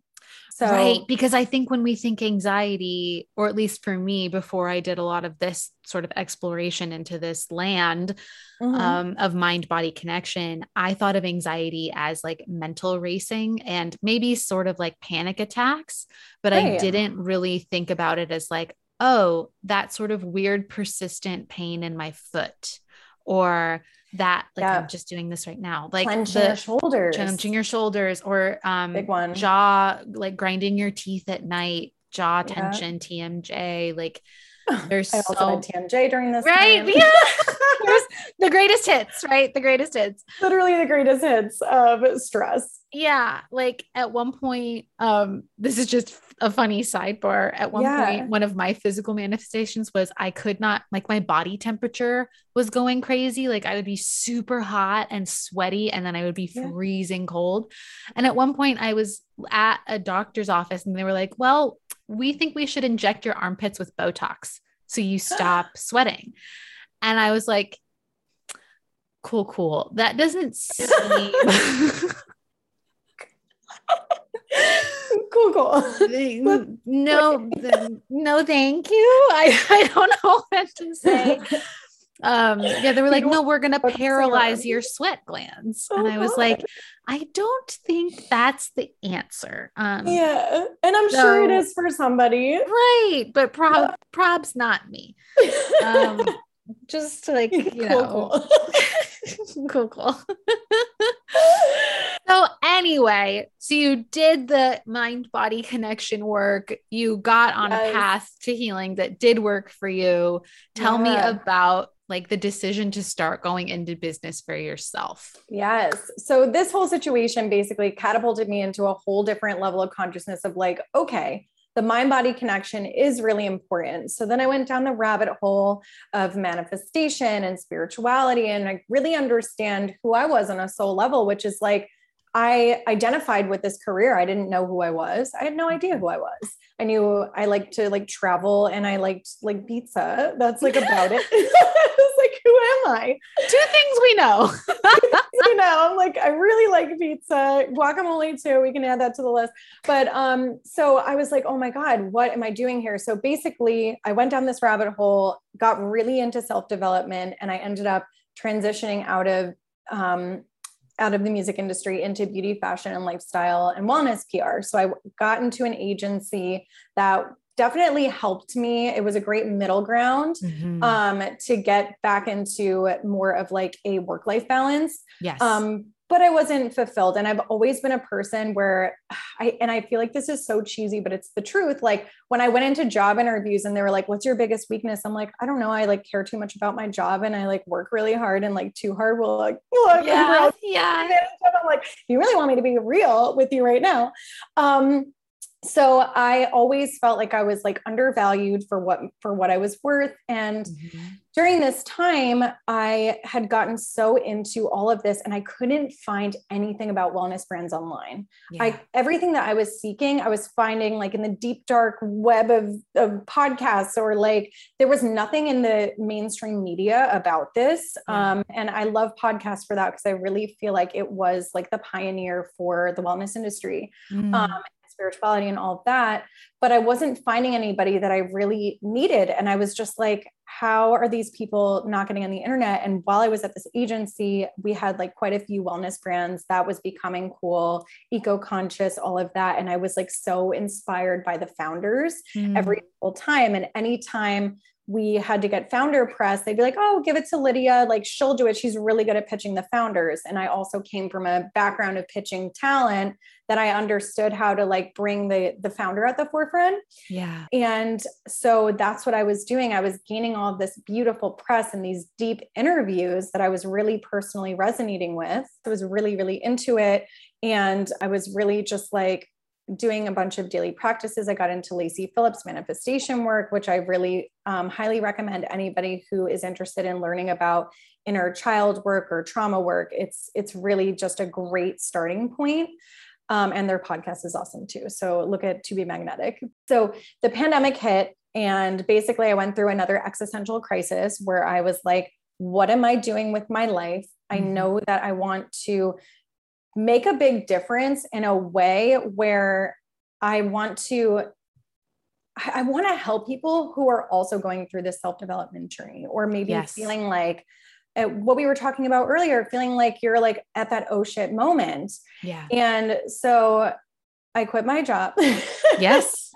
So, right. Because I think when we think anxiety, or at least for me, before I did a lot of this sort of exploration into this land of mind-body connection, I thought of anxiety as like mental racing and maybe sort of like panic attacks, but I didn't really think about it as like, oh, that sort of weird, persistent pain in my foot, or that like, I'm just doing this right now. Like clenching your shoulders, or, big one, jaw, like grinding your teeth at night, jaw tension, TMJ, like there's TMJ during this. Right. Time. Yeah. There's the greatest hits, right? The greatest hits, literally the greatest hits of stress. Yeah. Like at one point, this is just a funny sidebar. At one point, one of my physical manifestations was I could not, like my body temperature was going crazy. Like I would be super hot and sweaty, and then I would be freezing cold. And at one point I was at a doctor's office and they were like, well, we think we should inject your armpits with Botox so you stop sweating. And I was like, cool. That doesn't seem... cool. No, thank you. I don't know what to say. Yeah, they were like, no, we're going to paralyze your sweat glands. And I was like, I don't think that's the answer. Yeah. And I'm sure it is for somebody. Right. But prob's not me. Just like, you know, cool. So anyway, so you did the mind-body connection work. You got on a path to healing that did work for you. Tell me about like the decision to start going into business for yourself. Yes. So this whole situation basically catapulted me into a whole different level of consciousness of like, okay, the mind-body connection is really important. So then I went down the rabbit hole of manifestation and spirituality, and I really understand who I was on a soul level, which is like, I identified with this career. I didn't know who I was. I had no idea who I was. I knew I liked to like travel and I liked like pizza. That's like about it. I was like, who am I? Two things we know. I'm like, I really like pizza, guacamole too. We can add that to the list. But so I was like, oh my God, what am I doing here? So basically I went down this rabbit hole, got really into self-development, and I ended up transitioning out of the music industry into beauty, fashion, and lifestyle and wellness PR. So I got into an agency that definitely helped me. It was a great middle ground to get back into more of like a work-life balance. Yes. But I wasn't fulfilled. And I've always been a person where I feel like this is so cheesy, but it's the truth. Like when I went into job interviews and they were like, what's your biggest weakness? I'm like, I don't know. I like care too much about my job. And I like work really hard and like too hard will like, look. Yeah. I'm like, you really want me to be real with you right now. So I always felt like I was like undervalued for what I was worth. And during this time, I had gotten so into all of this and I couldn't find anything about wellness brands online. Yeah. Everything that I was seeking, I was finding like in the deep, dark web of podcasts, or like there was nothing in the mainstream media about this. Yeah. And I love podcasts for that because I really feel like it was like the pioneer for the wellness industry. Spirituality and all of that, but I wasn't finding anybody that I really needed. And I was just like, how are these people not getting on the internet? And while I was at this agency, we had like quite a few wellness brands that was becoming cool, eco-conscious, all of that. And I was like, so inspired by the founders every single time. And anytime we had to get founder press, they'd be like, oh, give it to Lydia. Like she'll do it. She's really good at pitching the founders. And I also came from a background of pitching talent that I understood how to like bring the founder at the forefront. Yeah. And so that's what I was doing. I was gaining all of this beautiful press and these deep interviews that I was really personally resonating with. I was really, really into it. And I was really just like doing a bunch of daily practices. I got into Lacey Phillips manifestation work, which I really Highly recommend anybody who is interested in learning about inner child work or trauma work. It's really just a great starting point. And their podcast is awesome too. So look at To Be Magnetic. So the pandemic hit, and basically I went through another existential crisis where I was like, what am I doing with my life? I know that I want to make a big difference in a way where I want to help people who are also going through this self-development journey, or maybe feeling like what we were talking about earlier, feeling like you're like at that, oh shit moment. Yeah. And so I quit my job. Yes.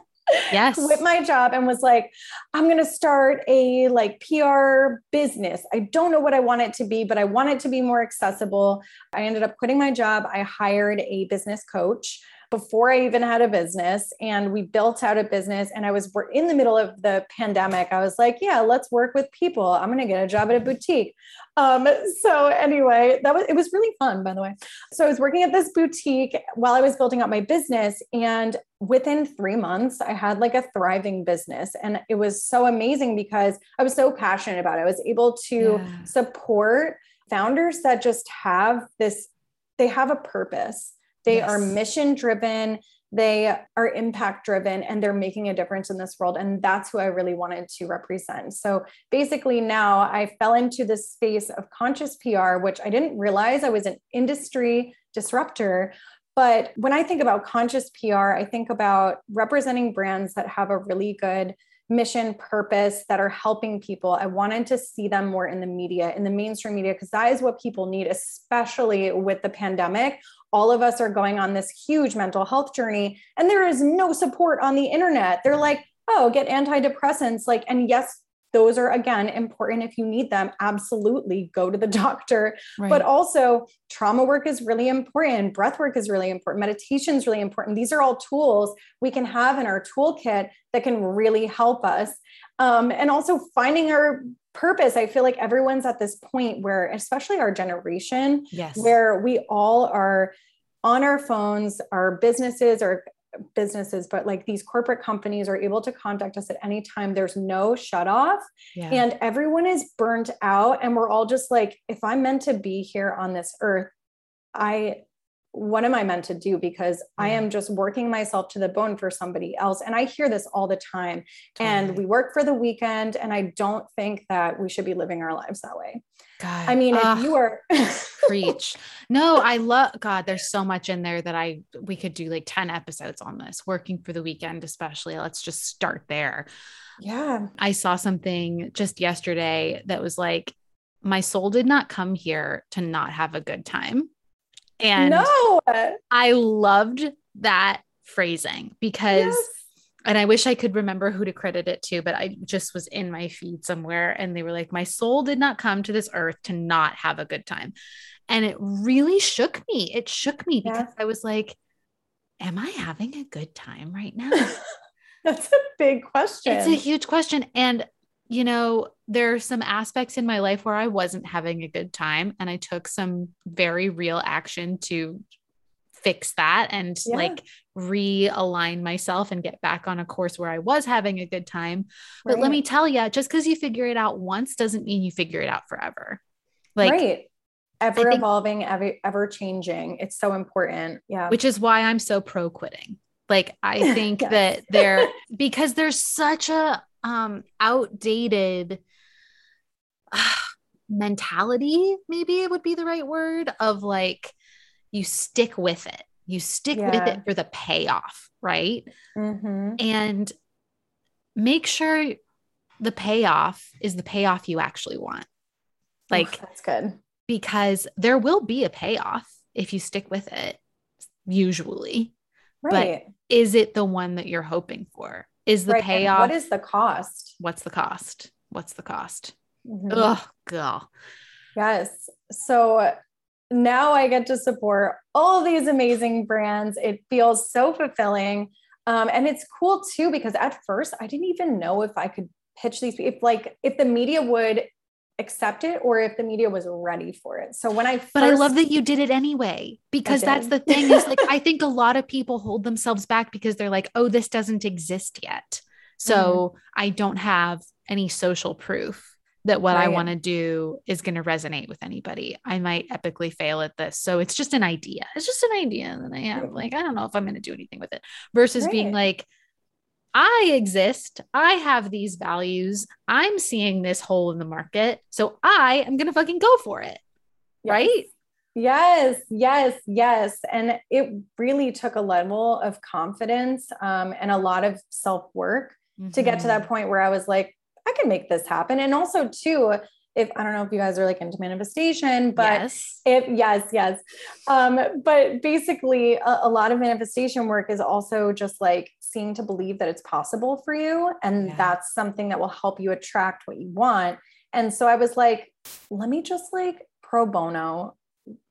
Yes. Quit my job and was like, I'm going to start a like PR business. I don't know what I want it to be, but I want it to be more accessible. I ended up quitting my job. I hired a business coach before I even had a business, and we built out a business. And I was in the middle of the pandemic. I was like, yeah, let's work with people. I'm going to get a job at a boutique. So anyway, it was really fun, by the way. So I was working at this boutique while I was building up my business. And within 3 months, I had like a thriving business. And it was so amazing because I was so passionate about it. I was able to support founders that just have this, they have a purpose. They are mission driven, they are impact driven, and they're making a difference in this world. And that's who I really wanted to represent. So basically now I fell into this space of conscious PR, which I didn't realize I was an industry disruptor. But when I think about conscious PR, I think about representing brands that have a really good mission, purpose, that are helping people. I wanted to see them more in the media, in the mainstream media, because that is what people need, especially with the pandemic. All of us are going on this huge mental health journey, and there is no support on the internet. They're like, oh, get antidepressants. Like, and yes, those are again important if you need them. Absolutely go to the doctor. Right. But also, trauma work is really important. Breath work is really important. Meditation is really important. These are all tools we can have in our toolkit that can really help us. And also finding our purpose. I feel like everyone's at this point where, especially our generation, where we all are on our phones, our businesses, but like these corporate companies are able to contact us at any time. There's no shut off, and everyone is burnt out. And we're all just like, if I'm meant to be here on this earth, what am I meant to do? Because I am just working myself to the bone for somebody else. And I hear this all the time. Totally. And we work for the weekend. And I don't think that we should be living our lives that way. God, I mean, if you are preach. No, I love God. There's so much in there that we could do like 10 episodes on this, working for the weekend, especially. Let's just start there. Yeah. I saw something just yesterday that was like, my soul did not come here to not have a good time. And I loved that phrasing because, and I wish I could remember who to credit it to, but I just was in my feed somewhere and they were like, my soul did not come to this earth to not have a good time. And it really shook me. It shook me because I was like, am I having a good time right now? That's a big question. It's a huge question. And you know, there are some aspects in my life where I wasn't having a good time, and I took some very real action to fix that and like realign myself and get back on a course where I was having a good time. But let me tell you, just because you figure it out once doesn't mean you figure it out forever. Like ever evolving, ever changing. It's so important. Yeah. Which is why I'm so pro quitting. Like, I think that because there's such a, outdated mentality, maybe it would be the right word, of like, you stick with it. You stick with it for the payoff, right? Mm-hmm. And make sure the payoff is the payoff you actually want. Like, that's good. Because there will be a payoff if you stick with it, usually. Right. But is it the one that you're hoping for? Is the payoff? And what is the cost? What's the cost? What's the cost? Mm-hmm. Oh, girl. Yes. So now I get to support all these amazing brands. It feels so fulfilling. And it's cool too, because at first I didn't even know if I could pitch these, if the media would accept it or if the media was ready for it. So when but I love that you did it anyway, because that's the thing is like, I think a lot of people hold themselves back because they're like, oh, this doesn't exist yet. So I don't have any social proof that what I want to do is going to resonate with anybody. I might epically fail at this. So it's just an idea. It's just an idea that I have. Like, I don't know if I'm going to do anything with it versus being like, I exist. I have these values. I'm seeing this hole in the market. So I am going to fucking go for it. Yes. Right? Yes, yes, yes. And it really took a level of confidence and a lot of self-work to get to that point where I was like, I can make this happen. And also too, if, I don't know if you guys are like into manifestation, but yes. But basically a lot of manifestation work is also just like seeing to believe that it's possible for you. And that's something that will help you attract what you want. And so I was like, let me just like pro bono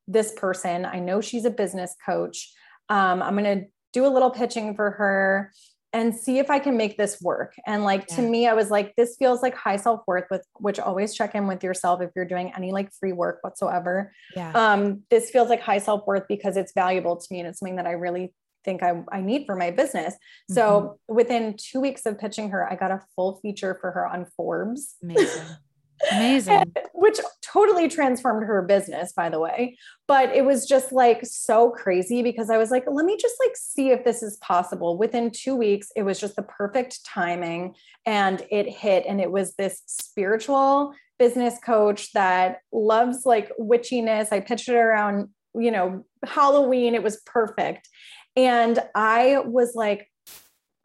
this person. I know she's a business coach. I'm going to do a little pitching for her and see if I can make this work. And like, to me, I was like, this feels like high self-worth, with which always check in with yourself if you're doing any like free work whatsoever. This feels like high self-worth because it's valuable to me. And it's something that I really think I need for my business. So within 2 weeks of pitching her, I got a full feature for her on Forbes. Amazing. Which totally transformed her business, by the way. But it was just like so crazy because I was like, let me just like see if this is possible. Within 2 weeks, it was just the perfect timing and it hit. And it was this spiritual business coach that loves like witchiness. I pitched it around, you know, Halloween. It was perfect. And I was like,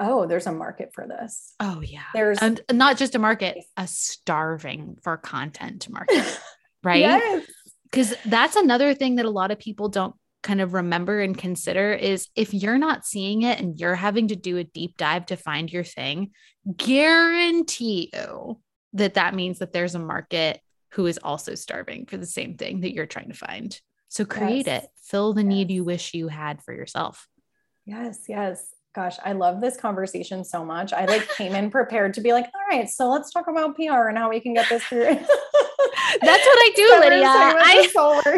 oh, there's a market for this. Oh yeah. There's and not just a market, a starving for content market, right? Because that's another thing that a lot of people don't kind of remember and consider is if you're not seeing it and you're having to do a deep dive to find your thing, guarantee you that that means that there's a market who is also starving for the same thing that you're trying to find. So create it, fill the need you wish you had for yourself. Yes. Yes. Gosh, I love this conversation so much. I like came in prepared to be like, all right, so let's talk about PR and how we can get this through. That's what I do, Lydia.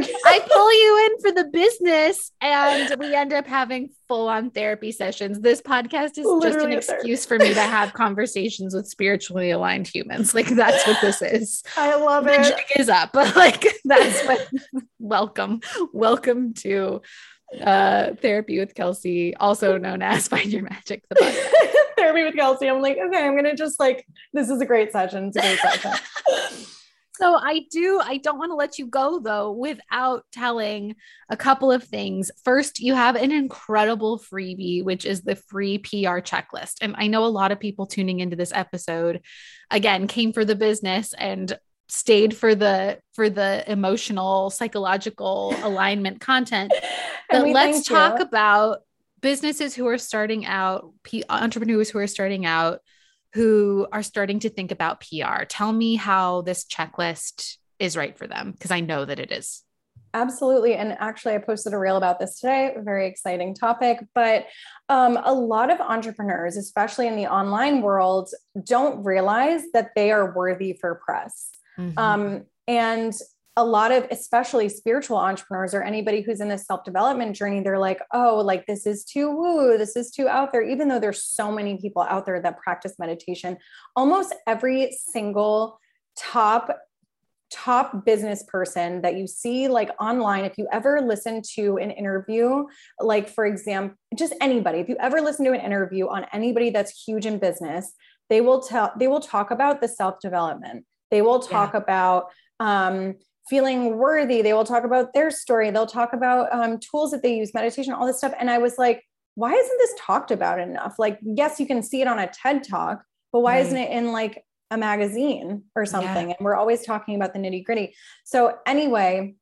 I pull you in for the business and we end up having full-on therapy sessions. This podcast is literally just an excuse for me to have conversations with spiritually aligned humans. Like that's what this is. I love it. Magic is up. Like that's what welcome to Therapy with Kelsey, also known as Find Your Magic, the podcast. Therapy with Kelsey. I'm like, okay, I'm going to just like, this is a great session. It's a great session. So I don't want to let you go though, without telling a couple of things. First, you have an incredible freebie, which is the free PR checklist. And I know a lot of people tuning into this episode, again, came for the business and stayed for the emotional, psychological alignment content. But let's talk about businesses who are starting out, entrepreneurs who are starting out, who are starting to think about PR. Tell me how this checklist is right for them, because I know that it is. Absolutely. And actually I posted a reel about this today, a very exciting topic, but a lot of entrepreneurs, especially in the online world, don't realize that they are worthy for press. And a lot of, especially spiritual entrepreneurs or anybody who's in this self-development journey, they're like, oh, like this is too woo, this is too out there, even though there's so many people out there that practice meditation. Almost every single top business person that you see like online, if you ever listen to an interview, like for example, just anybody, if you ever listen to an interview on anybody that's huge in business, they will talk about the self-development. They will talk about feeling worthy. They will talk about their story. They'll talk about tools that they use, meditation, all this stuff. And I was like, why isn't this talked about enough? Like, yes, you can see it on a TED Talk, but why isn't it in like a magazine or something? And we're always talking about the nitty gritty. So anyway,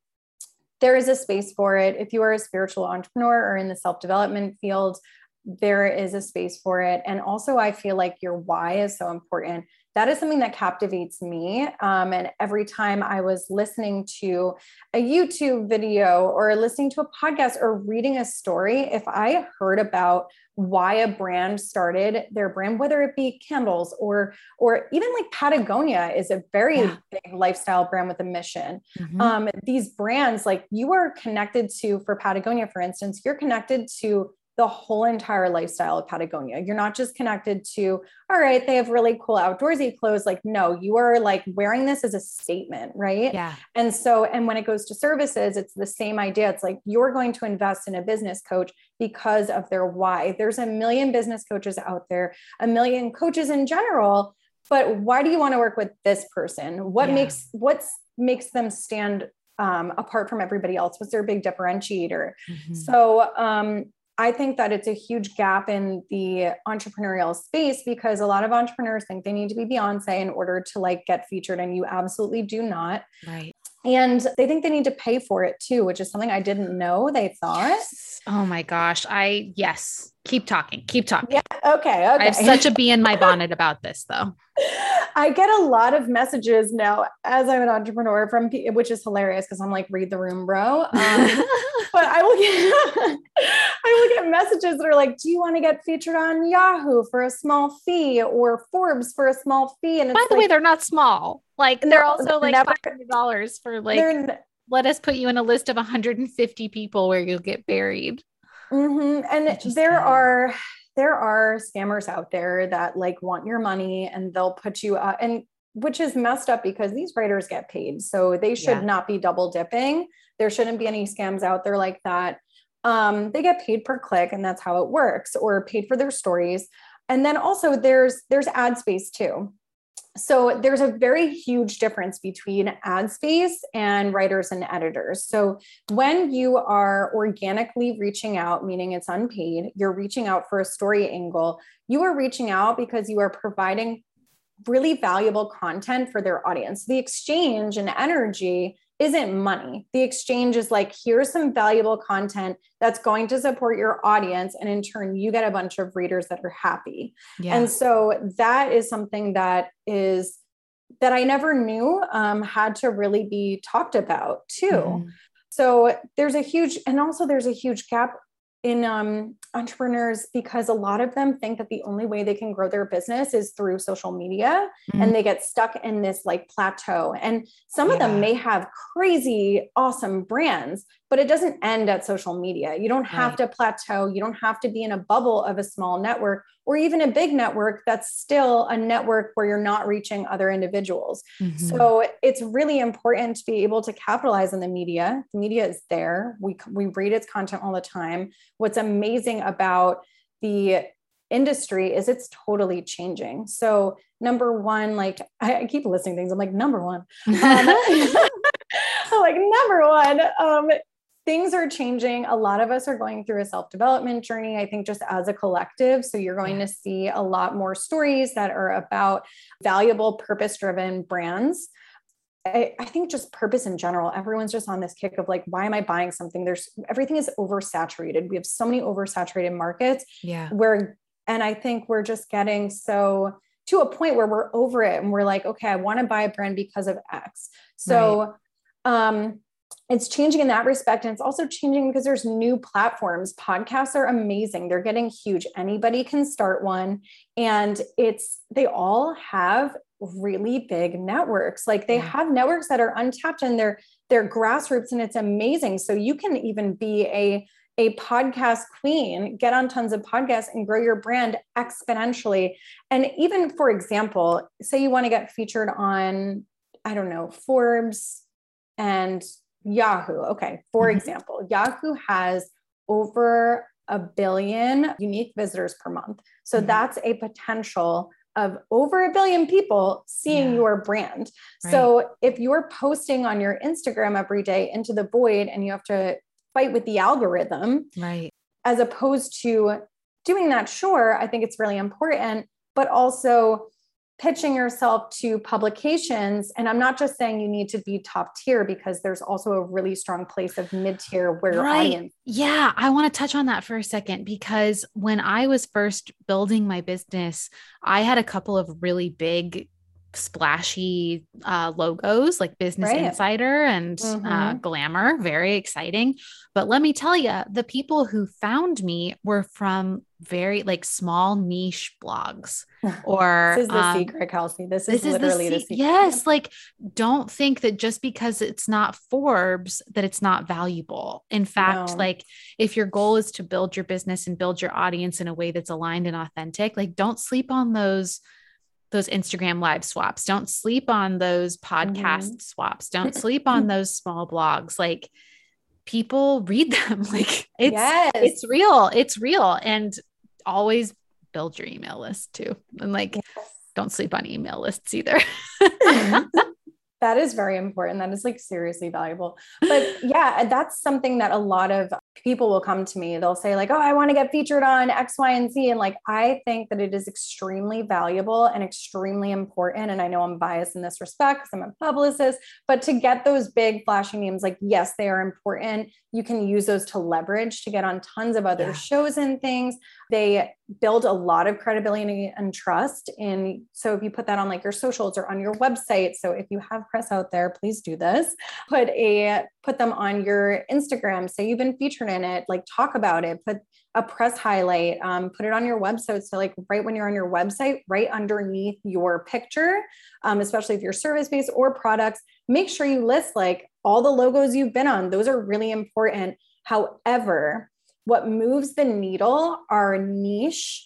there is a space for it. If you are a spiritual entrepreneur or in the self-development field, there is a space for it. And also I feel like your why is so important. That is something that captivates me. And every time I was listening to a YouTube video or listening to a podcast or reading a story, if I heard about why a brand started their brand, whether it be candles or even like Patagonia is a very big lifestyle brand with a mission. These brands, like you are connected to, for Patagonia, for instance, you're connected to the whole entire lifestyle of Patagonia. You're not just connected to, all right, they have really cool outdoorsy clothes. Like, no, you are like wearing this as a statement, right? Yeah. And so, and when it goes to services, it's the same idea. It's like, you're going to invest in a business coach because of their why. There's a million business coaches out there, a million coaches in general, but why do you want to work with this person? What makes, what makes them stand apart from everybody else? What's their big differentiator? Mm-hmm. So, I think that it's a huge gap in the entrepreneurial space because a lot of entrepreneurs think they need to be Beyonce in order to like get featured, and you absolutely do not. Right. And they think they need to pay for it too, which is something I didn't know they thought. Yes. Oh my gosh. Yes. Keep talking. Yeah. Okay. I have such a bee in my bonnet about this though. I get a lot of messages now as I'm an entrepreneur from, which is hilarious because I'm like, read the room, bro. But I will get messages that are like, do you want to get featured on Yahoo for a small fee or Forbes for a small fee? And it's by the way, they're not small. Like they're also like $500 for like, let us put you in a list of 150 people where you'll get buried. Mm-hmm. And there are scammers out there that like want your money and they'll put you up, and which is messed up because these writers get paid. So they should not be double dipping. There shouldn't be any scams out there like that. They get paid per click and that's how it works, or paid for their stories. And then also there's ad space too. So there's a very huge difference between ad space and writers and editors. So when you are organically reaching out, meaning it's unpaid, you're reaching out for a story angle, you are reaching out because you are providing really valuable content for their audience. The exchange and energy isn't money. The exchange is like, here's some valuable content that's going to support your audience. And in turn, you get a bunch of readers that are happy. Yeah. And so that is something that I never knew had to really be talked about too. Mm-hmm. So there's a huge gap in entrepreneurs because a lot of them think that the only way they can grow their business is through social media, mm-hmm. and they get stuck in this like plateau. And some of them may have crazy, awesome brands, but it doesn't end at social media. You don't have to plateau. You don't have to be in a bubble of a small network or even a big network. That's still a network where you're not reaching other individuals. Mm-hmm. So it's really important to be able to capitalize on the media. The media is there. We read its content all the time. What's amazing about the industry is it's totally changing. So number one, like I keep listing things. I'm like, number one, things are changing. A lot of us are going through a self-development journey, I think, just as a collective. So you're going to see a lot more stories that are about valuable, purpose-driven brands. I think just purpose in general, everyone's just on this kick of like, why am I buying something? Everything is oversaturated. We have so many oversaturated markets and I think we're just getting so to a point where we're over it and we're like, okay, I want to buy a brand because of X. So, it's changing in that respect. And it's also changing because there's new platforms. Podcasts are amazing. They're getting huge. Anybody can start one. And they all have really big networks. Like they have networks that are untapped and they're grassroots, and it's amazing. So you can even be a podcast queen, get on tons of podcasts and grow your brand exponentially. And even, for example, say you want to get featured on, I don't know, Forbes and Yahoo. Okay. For example, Yahoo has over 1 billion unique visitors per month. So that's a potential of over 1 billion people seeing your brand. Right. So if you're posting on your Instagram every day into the void and you have to fight with the algorithm, as opposed to doing that, I think it's really important, but also pitching yourself to publications. And I'm not just saying you need to be top tier, because there's also a really strong place of mid-tier where your audience. Yeah. I want to touch on that for a second, because when I was first building my business, I had a couple of really big splashy logos like Business Insider and Glamour. Very exciting. But let me tell you, the people who found me were from very like small niche blogs or this is the secret, Kelsey. This is literally the secret. Yes. Like, don't think that just because it's not Forbes that it's not valuable. In fact, like if your goal is to build your business and build your audience in a way that's aligned and authentic, like don't sleep on those Instagram live swaps. Don't sleep on those podcast swaps. Don't sleep on those small blogs. Like people read them. Like it's, it's real. It's real. And always build your email list too. And like, don't sleep on email lists either. That is very important. That is like seriously valuable. But yeah, that's something that a lot of people will come to me. They'll say like, oh, I want to get featured on X, Y, and Z. And like, I think that it is extremely valuable and extremely important. And I know I'm biased in this respect because I'm a publicist, but to get those big flashy names, like, yes, they are important. You can use those to leverage to get on tons of other shows and things. They build a lot of credibility and trust. And so if you put that on like your socials or on your website, so if you have press out there, please do this, put them on your Instagram. Say you've been featured in it, like talk about it, put a press highlight, put it on your website. So like right when you're on your website, right underneath your picture, especially if you're service-based or products, make sure you list like all the logos you've been on. Those are really important. However, what moves the needle are niche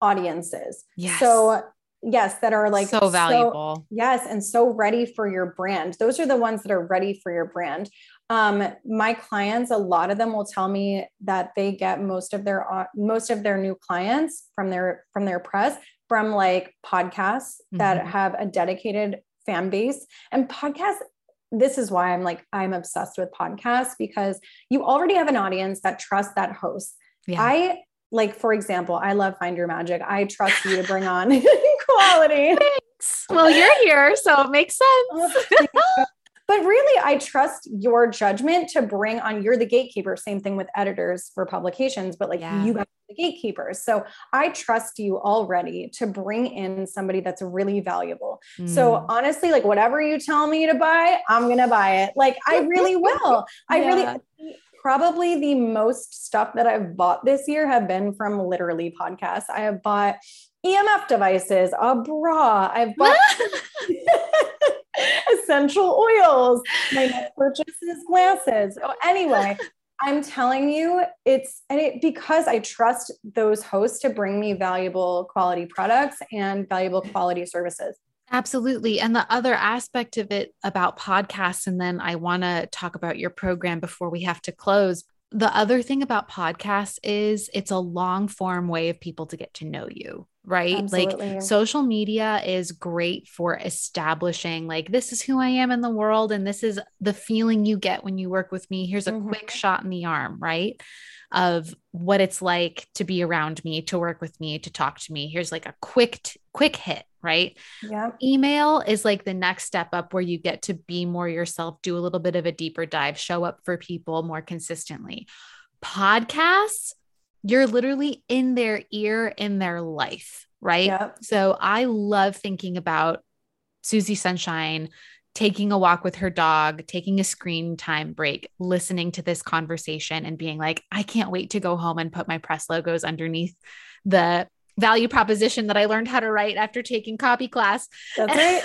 audiences. Yes. So yes, that are like so valuable. And so ready for your brand. Those are the ones that are ready for your brand. My clients, a lot of them will tell me that they get most of their new clients from their press, from like podcasts that have a dedicated fan base. And podcasts, this is why I'm obsessed with podcasts, because you already have an audience that trusts that host. Yeah. For example, I love Find Your Magic. I trust you to bring on quality. Thanks. Well, you're here, so it makes sense. But really, I trust your judgment to bring on, you're the gatekeeper. Same thing with editors for publications, but you guys are the gatekeepers. So I trust you already to bring in somebody that's really valuable. So honestly, like whatever you tell me to buy, I'm going to buy it. Like I really will. Probably the most stuff that I've bought this year have been from literally podcasts. I have bought EMF devices, a bra. I've bought... essential oils. My next purchase is glasses. Oh, anyway, I'm telling you, because I trust those hosts to bring me valuable quality products and valuable quality services. Absolutely. And the other aspect of it about podcasts, and then I want to talk about your program before we have to close. The other thing about podcasts is it's a long form way of people to get to know you. Right? Absolutely. Like social media is great for establishing like, this is who I am in the world. And this is the feeling you get when you work with me. Here's a quick shot in the arm, right? Of what it's like to be around me, to work with me, to talk to me. Here's like a quick hit, right? Yeah. Email is like the next step up where you get to be more yourself, do a little bit of a deeper dive, show up for people more consistently. Podcasts, you're literally in their ear, in their life, right? Yep. So I love thinking about Susie Sunshine taking a walk with her dog, taking a screen time break, listening to this conversation and being like, I can't wait to go home and put my press logos underneath the value proposition that I learned how to write after taking copy class. That's right.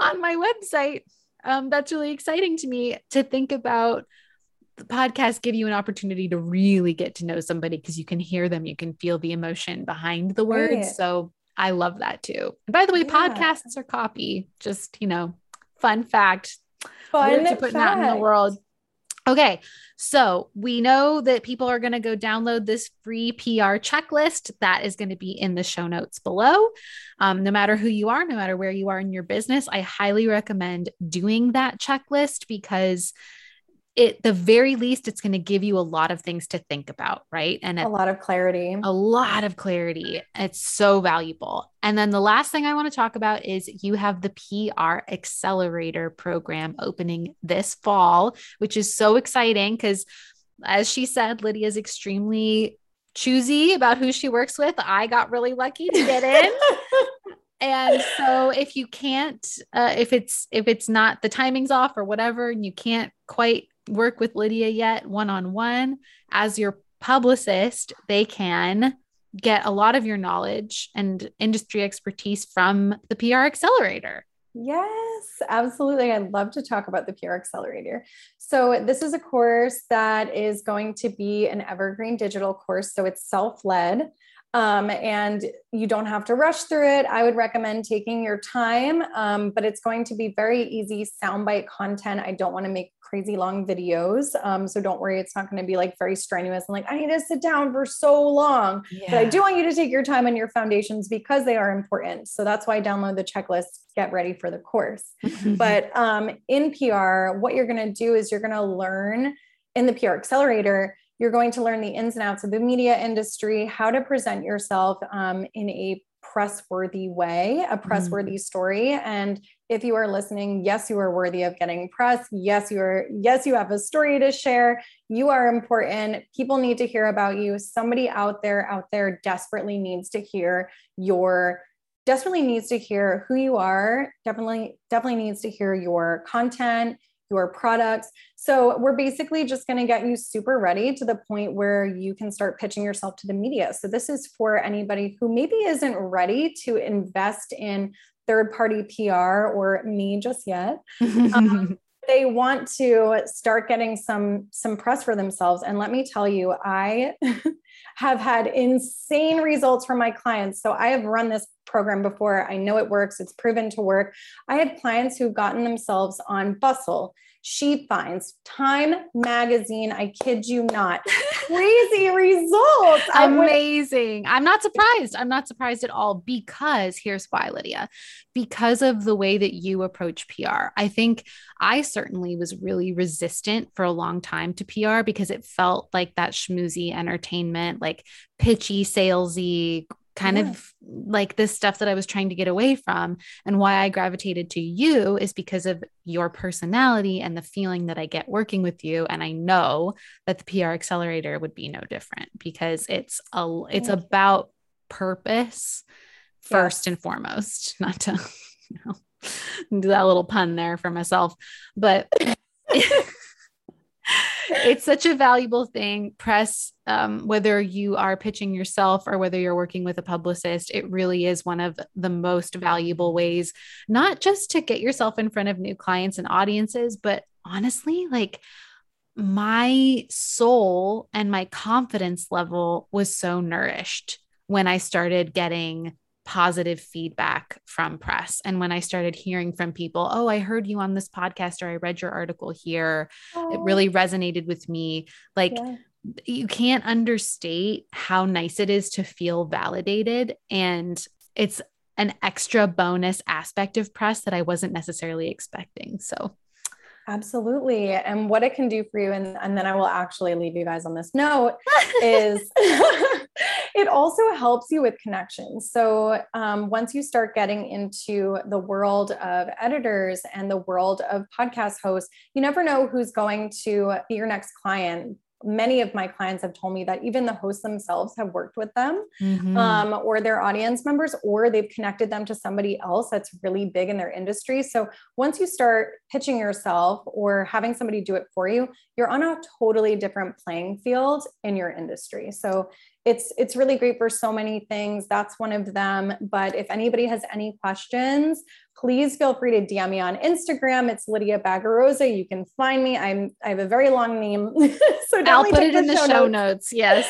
on my website. That's really exciting to me to think about. The podcast give you an opportunity to really get to know somebody because you can hear them. You can feel the emotion behind the words. Right. So I love that too. And by the way, podcasts are copy, just, fun fact. Fun to put out in the world. Okay. So we know that people are going to go download this free PR checklist that is going to be in the show notes below. No matter who you are, no matter where you are in your business, I highly recommend doing that checklist because at the very least, it's going to give you a lot of things to think about, right? And a lot of clarity. It's so valuable. And then the last thing I want to talk about is you have the PR Accelerator program opening this fall, which is so exciting because, as she said, Lydia is extremely choosy about who she works with. I got really lucky to get in. And so if you can't, if it's not, the timing's off or whatever, and you can't quite work with Lydia yet one-on-one, as your publicist, they can get a lot of your knowledge and industry expertise from the PR Accelerator. Yes, absolutely. I'd love to talk about the PR Accelerator. So this is a course that is going to be an evergreen digital course. So it's self-led, and you don't have to rush through it. I would recommend taking your time, but it's going to be very easy soundbite content. I don't want to make crazy long videos. So don't worry, it's not going to be like very strenuous and like, I need to sit down for so long, but I do want you to take your time on your foundations because they are important. So that's why I download the checklist, get ready for the course. But, in PR, what you're going to do is you're going to learn in the PR Accelerator, you're going to learn the ins and outs of the media industry, how to present yourself in a press-worthy way, a press-worthy story. And if you are listening, yes, you are worthy of getting press. Yes, you have a story to share. You are important. People need to hear about you. Somebody out there desperately needs to hear who you are, definitely needs to hear your content, your products. So we're basically just going to get you super ready to the point where you can start pitching yourself to the media. So this is for anybody who maybe isn't ready to invest in third-party PR or me just yet. They want to start getting some press for themselves. And let me tell you, I have had insane results from my clients. So I have run this program before. I know it works. It's proven to work. I have clients who've gotten themselves on Bustle, She Finds, Time Magazine. I kid you not. Crazy results. Amazing. I'm not surprised at all, because here's why, Lydia, because of the way that you approach PR. I think I certainly was really resistant for a long time to PR because it felt like that schmoozy entertainment, like pitchy, salesy kind of like this stuff that I was trying to get away from. And why I gravitated to you is because of your personality and the feeling that I get working with you. And I know that the PR Accelerator would be no different, because it's about purpose first and foremost, not to do that little pun there for myself, but it's such a valuable thing. Press, whether you are pitching yourself or whether you're working with a publicist, it really is one of the most valuable ways, not just to get yourself in front of new clients and audiences, but honestly, like my soul and my confidence level was so nourished when I started getting positive feedback from press. And when I started hearing from people, oh, I heard you on this podcast, or I read your article here. It really resonated with me. Like you can't understate how nice it is to feel validated. And it's an extra bonus aspect of press that I wasn't necessarily expecting. So absolutely. And what it can do for you. And then I will actually leave you guys on this note is it also helps you with connections. So once you start getting into the world of editors and the world of podcast hosts, you never know who's going to be your next client. Many of my clients have told me that even the hosts themselves have worked with them or their audience members, or they've connected them to somebody else that's really big in their industry. So once you start pitching yourself or having somebody do it for you, you're on a totally different playing field in your industry. So it's really great for so many things. That's one of them. But if anybody has any questions, please feel free to DM me on Instagram. It's Lydia Bagarozzi. You can find me. I have a very long name. So I'll put it in the show notes. Yes.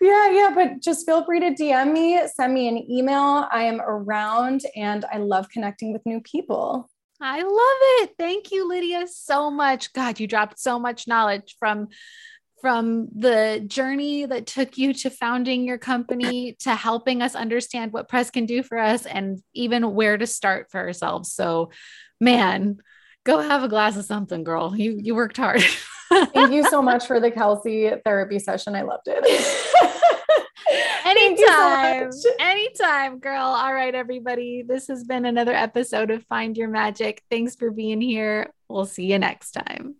Yeah. But just feel free to DM me, send me an email. I am around and I love connecting with new people. I love it. Thank you, Lydia, so much. God, you dropped so much knowledge from the journey that took you to founding your company, to helping us understand what press can do for us, and even where to start for ourselves. So man, go have a glass of something, girl. You worked hard. Thank you so much for the Kelsey therapy session. I loved it. Anytime, girl. All right, everybody. This has been another episode of Find Your Magic. Thanks for being here. We'll see you next time.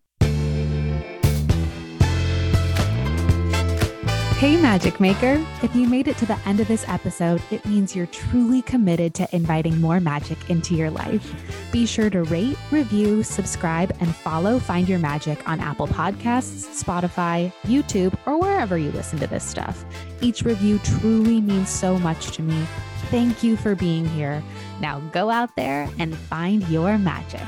Hey, Magic Maker. If you made it to the end of this episode, it means you're truly committed to inviting more magic into your life. Be sure to rate, review, subscribe, and follow Find Your Magic on Apple Podcasts, Spotify, YouTube, or wherever you listen to this stuff. Each review truly means so much to me. Thank you for being here. Now go out there and find your magic.